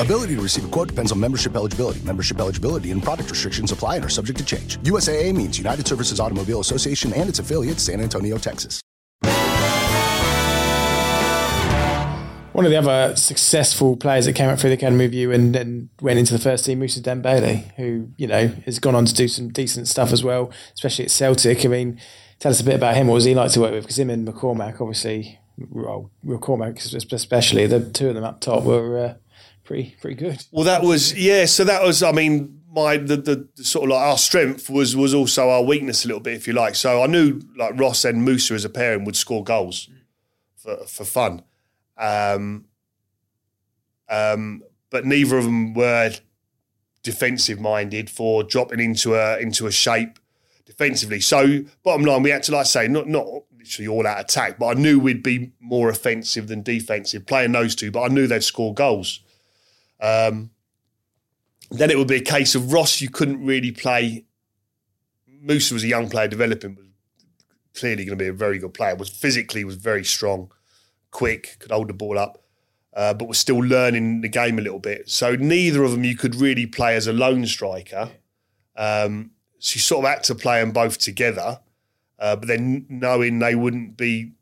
Ability to receive a quote depends on membership eligibility. Membership eligibility and product restrictions apply and are subject to change. USAA means United Services Automobile Association and its affiliates, San Antonio, Texas. One of the other successful players that came up through the academy with you and then went into the first team, Moussa Dembele, who, you know, has gone on to do some decent stuff as well, especially at Celtic. I mean, tell us a bit about him. What was he like to work with? Because him and McCormack, obviously, well, McCormack especially, the two of them up top were... Pretty good. Well, that was, yeah, so that was, I mean, the sort of like our strength was also our weakness a little bit, if you like. So I knew like Ross and Moussa as a pairing would score goals for fun. But neither of them were defensive minded for dropping into a shape defensively. So bottom line, we had to, like I say, not literally all out attack, but I knew we'd be more offensive than defensive playing those two, but I knew they'd score goals. Then it would be a case of Ross, you couldn't really play. Moussa was a young player developing, was clearly going to be a very good player, was physically very strong, quick, could hold the ball up, but was still learning the game a little bit. So neither of them you could really play as a lone striker. So you sort of had to play them both together, but then knowing they wouldn't be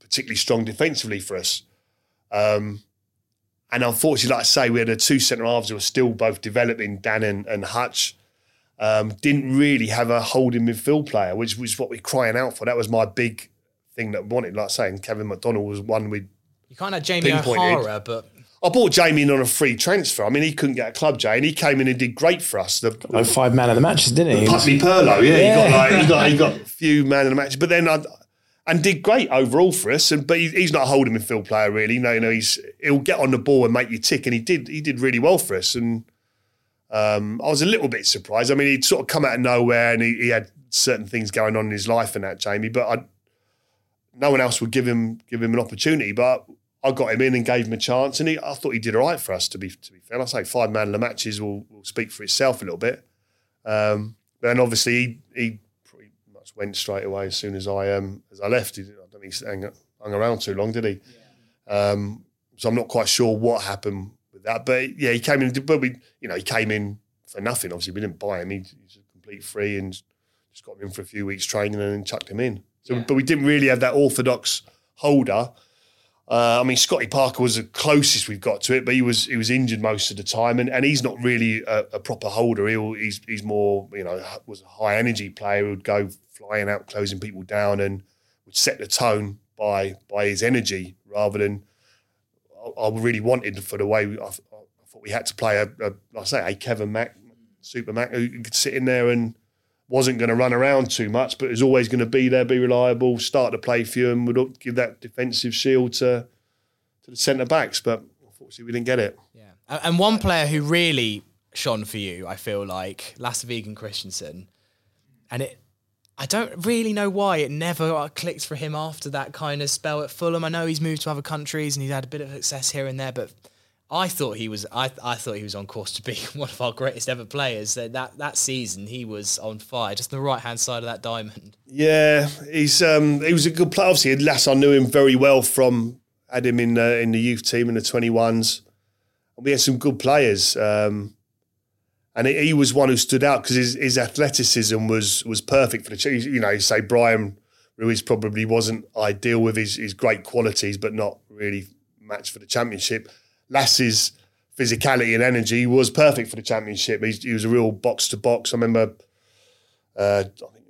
particularly strong defensively for us. And unfortunately, like I say, we had the two centre-halves who were still both developing, Dan and Hutch. Didn't really have a holding midfield player, which was what we were crying out for. That was my big thing that I wanted. Like I say, and Kevin McDonald was one we pinpointed. You can't have Jamie O'Hara, but... I bought Jamie in on a free transfer. I mean, he couldn't get a club, Jay, and he came in and did great for us. Got like five man of the matches, didn't he? Putney Perlow, yeah. He got a few man of the matches. But then... And did great overall for us, but he's not a holding midfield player really. No, he'll get on the ball and make you tick, and he did really well for us. And I was a little bit surprised. I mean, he'd sort of come out of nowhere, and he had certain things going on in his life and that, Jamie. But no one else would give him an opportunity. But I got him in and gave him a chance, and I thought he did all right for us. To be fair, I say five man of the matches will speak for itself a little bit. Then obviously he went straight away as soon as I left. I don't think he hung around too long, did he? Yeah. So I'm not quite sure what happened with that. But yeah, he came in. But he came in for nothing. Obviously, we didn't buy him. He's a complete free and just got him in for a few weeks training and then chucked him in. So, yeah. But we didn't really have that orthodox holder. I mean, Scotty Parker was the closest we've got to it, but he was injured most of the time, and he's not really a proper holder. He's more, was a high energy player who would go flying out, closing people down, and would set the tone by his energy rather than I really wanted for the way I thought we had to play. A Kevin Mack, Super Mack, who could sit in there and wasn't going to run around too much, but was always going to be there, be reliable, start the play for you, and would give that defensive shield to the centre backs. But unfortunately, we didn't get it. Yeah, and one player who really shone for you, I feel like, Lasse-Vigan Christensen, and it. I don't really know why it never clicked for him after that kind of spell at Fulham. I know he's moved to other countries and he's had a bit of success here and there, but I thought he was on course to be one of our greatest ever players. That season he was on fire, just on the right hand side of that diamond. Yeah, he's he was a good player. Obviously, Lass, I knew him very well from had him in the youth team in the 21s. We had some good players. And he was one who stood out because his athleticism was perfect for the team. Say Brian Ruiz probably wasn't ideal with his great qualities, but not really matched for the championship. Lass's physicality and energy was perfect for the championship. He was a real box to box. I remember, I think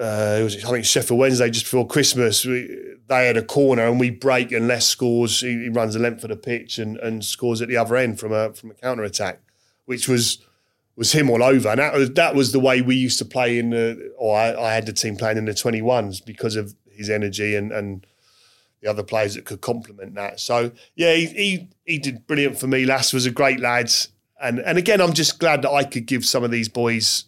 I think Sheffield Wednesday just before Christmas, they had a corner and we break and Les scores. He runs the length of the pitch and scores at the other end from a counter attack, which was him all over. And that was the way we used to play I had the team playing in the 21s because of his energy and the other players that could complement that. So yeah, he did brilliant for me. Lass was a great lad. And again, I'm just glad that I could give some of these boys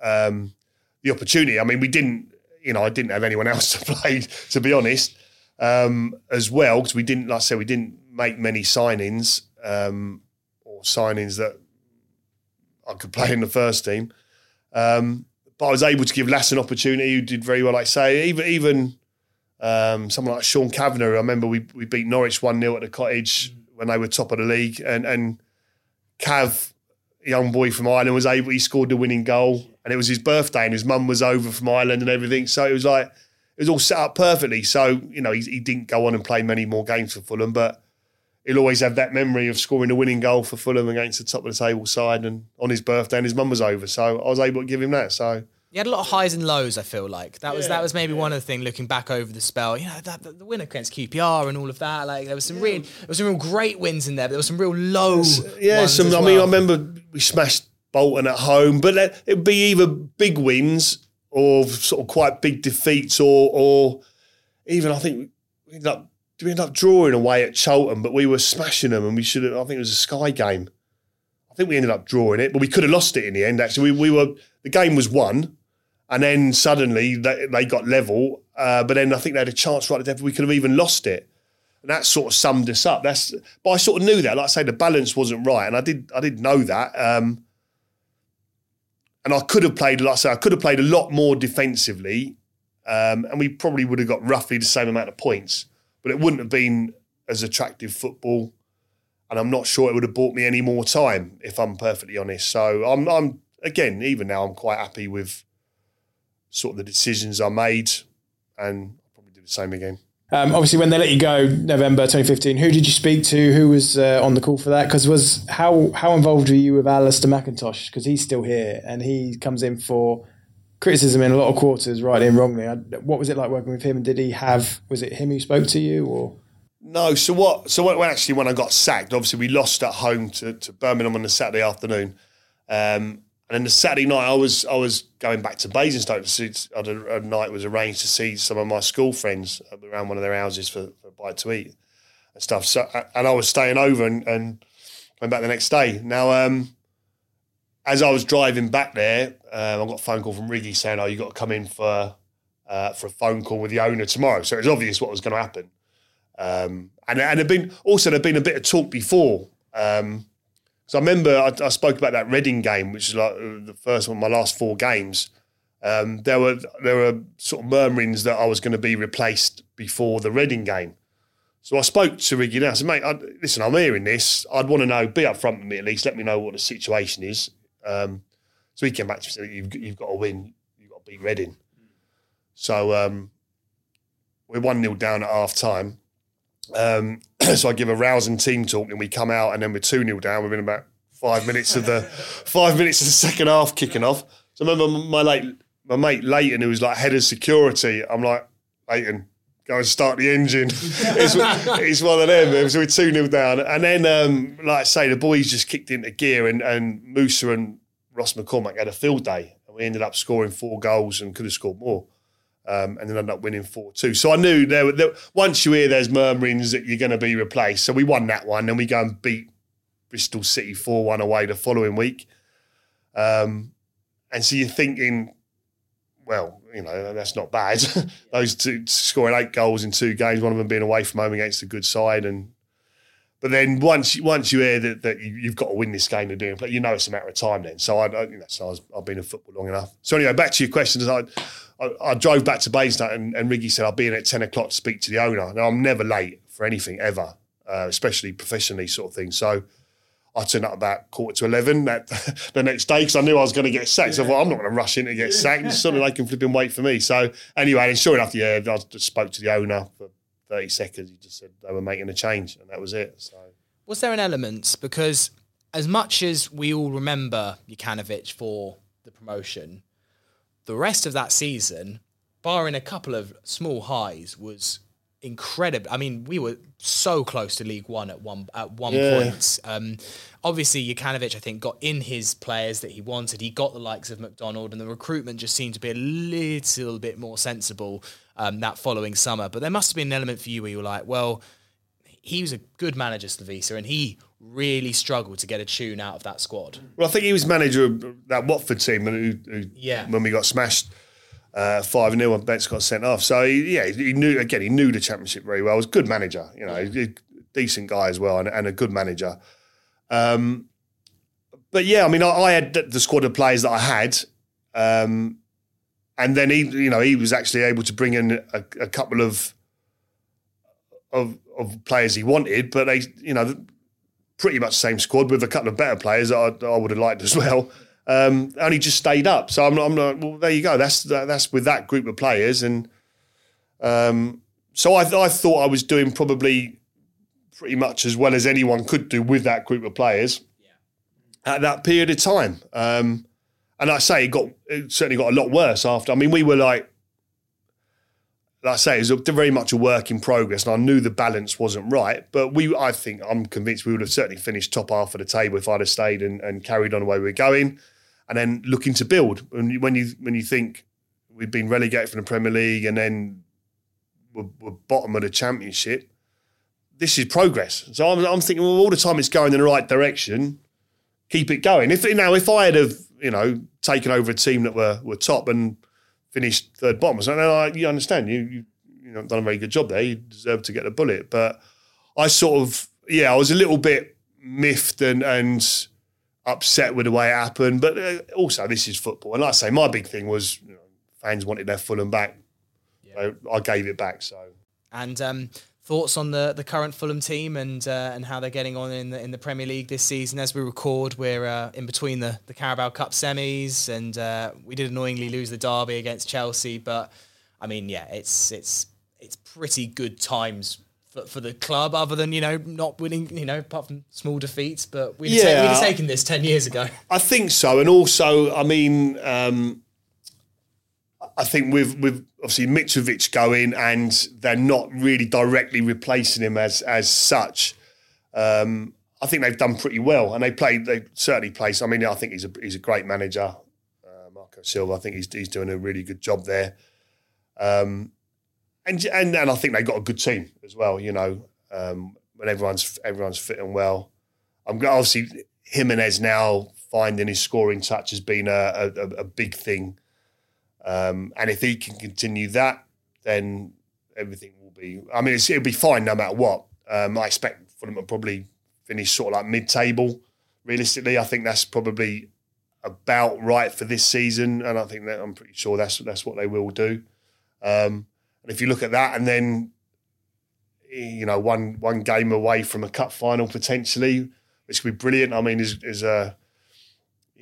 the opportunity. I mean, I didn't have anyone else to play, to be honest, as well, because we didn't make many signings or signings that I could play in the first team. But I was able to give Lass an opportunity, who did very well, like I say. Even someone like Sean Kavanagh, I remember we beat Norwich 1-0 at the Cottage when they were top of the league, and Cav, young boy from Ireland, he scored the winning goal, and it was his birthday and his mum was over from Ireland and everything. So it was like, it was all set up perfectly. So, he didn't go on and play many more games for Fulham, but he'll always have that memory of scoring the winning goal for Fulham against the top of the table side and on his birthday and his mum was over. So I was able to give him that. So you had a lot of highs and lows, I feel like. That was maybe one of the things, looking back over the spell, the win against QPR and all of that. Like, there was some real great wins in there, but there were some real low ones as well. I mean, I remember we smashed Bolton at home, but it would be either big wins or sort of quite big defeats or even, I think, we ended up drawing away at Cholton, but we were smashing them and we should have, I think it was a Sky game. I think we ended up drawing it, but we could have lost it in the end, actually. The game was won. And then suddenly they got level, but then I think they had a chance right at the death. We could have even lost it, and that sort of summed us up. But I sort of knew that. Like I say, the balance wasn't right, and I did know that. And I could have played. Like I say, I could have played a lot more defensively, and we probably would have got roughly the same amount of points, but it wouldn't have been as attractive football. And I'm not sure it would have bought me any more time, if I'm perfectly honest. So I'm again, even now, I'm quite happy with sort of the decisions I made, and I'll probably do the same again. Obviously, when they let you go, November 2015, who did you speak to? Who was on the call for that? Because how involved were you with Alistair McIntosh? Because he's still here, and he comes in for criticism in a lot of quarters, rightly and wrongly. What was it like working with him? And was it him who spoke to you, or? No, when I got sacked, obviously we lost at home to Birmingham on the Saturday afternoon. And then the Saturday night, I was going back to Basingstoke. A night was arranged to see some of my school friends around one of their houses for a bite to eat and stuff. So, and I was staying over and went back the next day. Now, as I was driving back there, I got a phone call from Riggy saying, you've got to come in for a phone call with the owner tomorrow. So it was obvious what was going to happen. And there'd been a bit of talk before. So I remember I spoke about that Reading game, which is like the first one of my last four games. There were sort of murmurings that I was going to be replaced before the Reading game. So I spoke to Riggy and I said, mate, listen, I'm hearing this. I'd want to know, be up front with me at least, let me know what the situation is. So he came back to me and said, you've got to win, you've got to beat Reading. So we're 1-0 down at half-time. So I give a rousing team talk and we come out and then we're 2-0 down within about 5 minutes of the 5 minutes of the second half kicking off. So I remember my mate Leighton, who was like head of security, I'm like, Leighton, go and start the engine. It's one of them. So we're 2-0 down. And then, like I say, the boys just kicked into gear and Musa and Ross McCormack had a field day and we ended up scoring 4 goals and could have scored more. And then ended up winning 4-2. So I knew there once you hear there's murmurings that you're going to be replaced. So we won that one. Then we go and beat Bristol City 4-1 away the following week. And so you're thinking, well, that's not bad. Those two scoring 8 goals in 2 games, one of them being away from home against a good side. But then once you hear that you've got to win this game to do and play, it's a matter of time then. So I've been in football long enough. So anyway, back to your questions. I drove back to Basingstoke and Riggy said, I'll be in at 10 o'clock to speak to the owner. Now, I'm never late for anything ever, especially professionally sort of thing. So I turned up about 11:15 the next day because I knew I was going to get sacked. So I thought, I'm not going to rush in to get sacked. Something they can flip and wait for me. So anyway, and sure enough, I just spoke to the owner for 30 seconds. He just said they were making a change and that was it. So was there an element, because as much as we all remember Jukanovic for the promotion, The rest of that season, barring a couple of small highs, was incredible. I mean, we were so close to League One at one point. Obviously, Jokanovic, I think, got in his players that he wanted. He got the likes of McDonald, and the recruitment just seemed to be a little bit more sensible that following summer. But there must have been an element for you where you were like, well, he was a good manager, Slavica, and he really struggled to get a tune out of that squad. Well, I think he was manager of that Watford team when we got smashed 5-0 and Bent got sent off. So, he knew the Championship very well. He was a good manager, a decent guy as well and a good manager. I had the squad of players that I had and then he was actually able to bring in a couple of players he wanted, but they, pretty much the same squad with a couple of better players that I would have liked as well. Only just stayed up, so I'm like, well, there you go. That's with that group of players, and so I thought I was doing probably pretty much as well as anyone could do with that group of players at that period of time. And I say it certainly got a lot worse after. I mean, we were it was very much a work in progress, and I knew the balance wasn't right. But I'm convinced we would have certainly finished top half of the table if I'd have stayed and carried on the way we were going, and then looking to build. And when you think we've been relegated from the Premier League and then we're bottom of the Championship, this is progress. So I'm thinking, well, all the time it's going in the right direction, keep it going. If I had taken over a team that were top and finished third bottom. So you understand, you haven't done a very good job there. You deserve to get the bullet. But I I was a little bit miffed and upset with the way it happened. But also, this is football. And like I say, my big thing was fans wanted their Fulham back. Yeah. So I gave it back. So. And thoughts on the current Fulham team and how they're getting on in the Premier League this season? As we record, we're in between the Carabao Cup semis, and we did annoyingly lose the derby against Chelsea. But I mean, it's pretty good times for the club, other than not winning, apart from small defeats. But we'd have taken this 10 years ago. I think so, and also, I mean, I think with obviously Mitrovic going and they're not really directly replacing him as such, I think they've done pretty well, and they certainly played. I mean, I think he's a great manager, Marco Silva. I think he's doing a really good job there, and I think they've got a good team as well. When everyone's fit and well, I'm obviously Jimenez now finding his scoring touch has been a big thing. And if he can continue that, then everything will be... I mean, it'll be fine no matter what. I expect Fulham will probably finish sort of like mid-table. Realistically, I think that's probably about right for this season, and I think that I'm pretty sure that's what they will do. And if you look at that, and then one game away from a cup final potentially, which could be brilliant. I mean, is a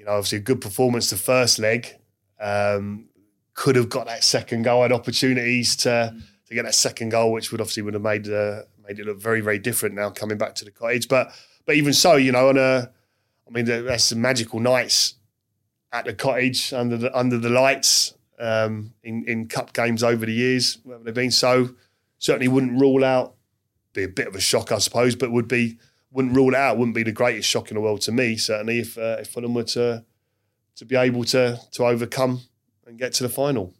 obviously a good performance the first leg. Could have got that second goal, had opportunities to get that second goal, which would have made it look very, very different now coming back to the Cottage. But even so, there's some magical nights at the Cottage under the lights in cup games over the years, wherever they've been. So certainly wouldn't rule out, be a bit of a shock, I suppose, but wouldn't be the greatest shock in the world to me, certainly if Fulham were to be able to overcome and get to the final.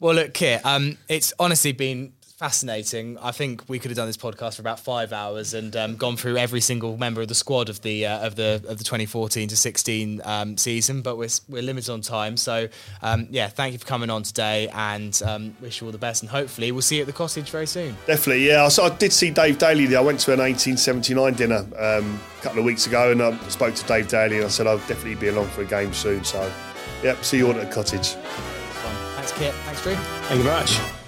Well, look, Kit, it's honestly been fascinating. I think we could have done this podcast for about 5 hours and gone through every single member of the squad of the 2014-16 season, but we're limited on time. So, thank you for coming on today, and wish you all the best. And hopefully, we'll see you at the Cottage very soon. Definitely, yeah. I did see Dave Daly there. I went to an 1879 dinner a couple of weeks ago, and I spoke to Dave Daly, and I said I'll definitely be along for a game soon. So, yep, see you all at the Cottage. Thanks, Kit. Thanks, Drew. Thank you very much.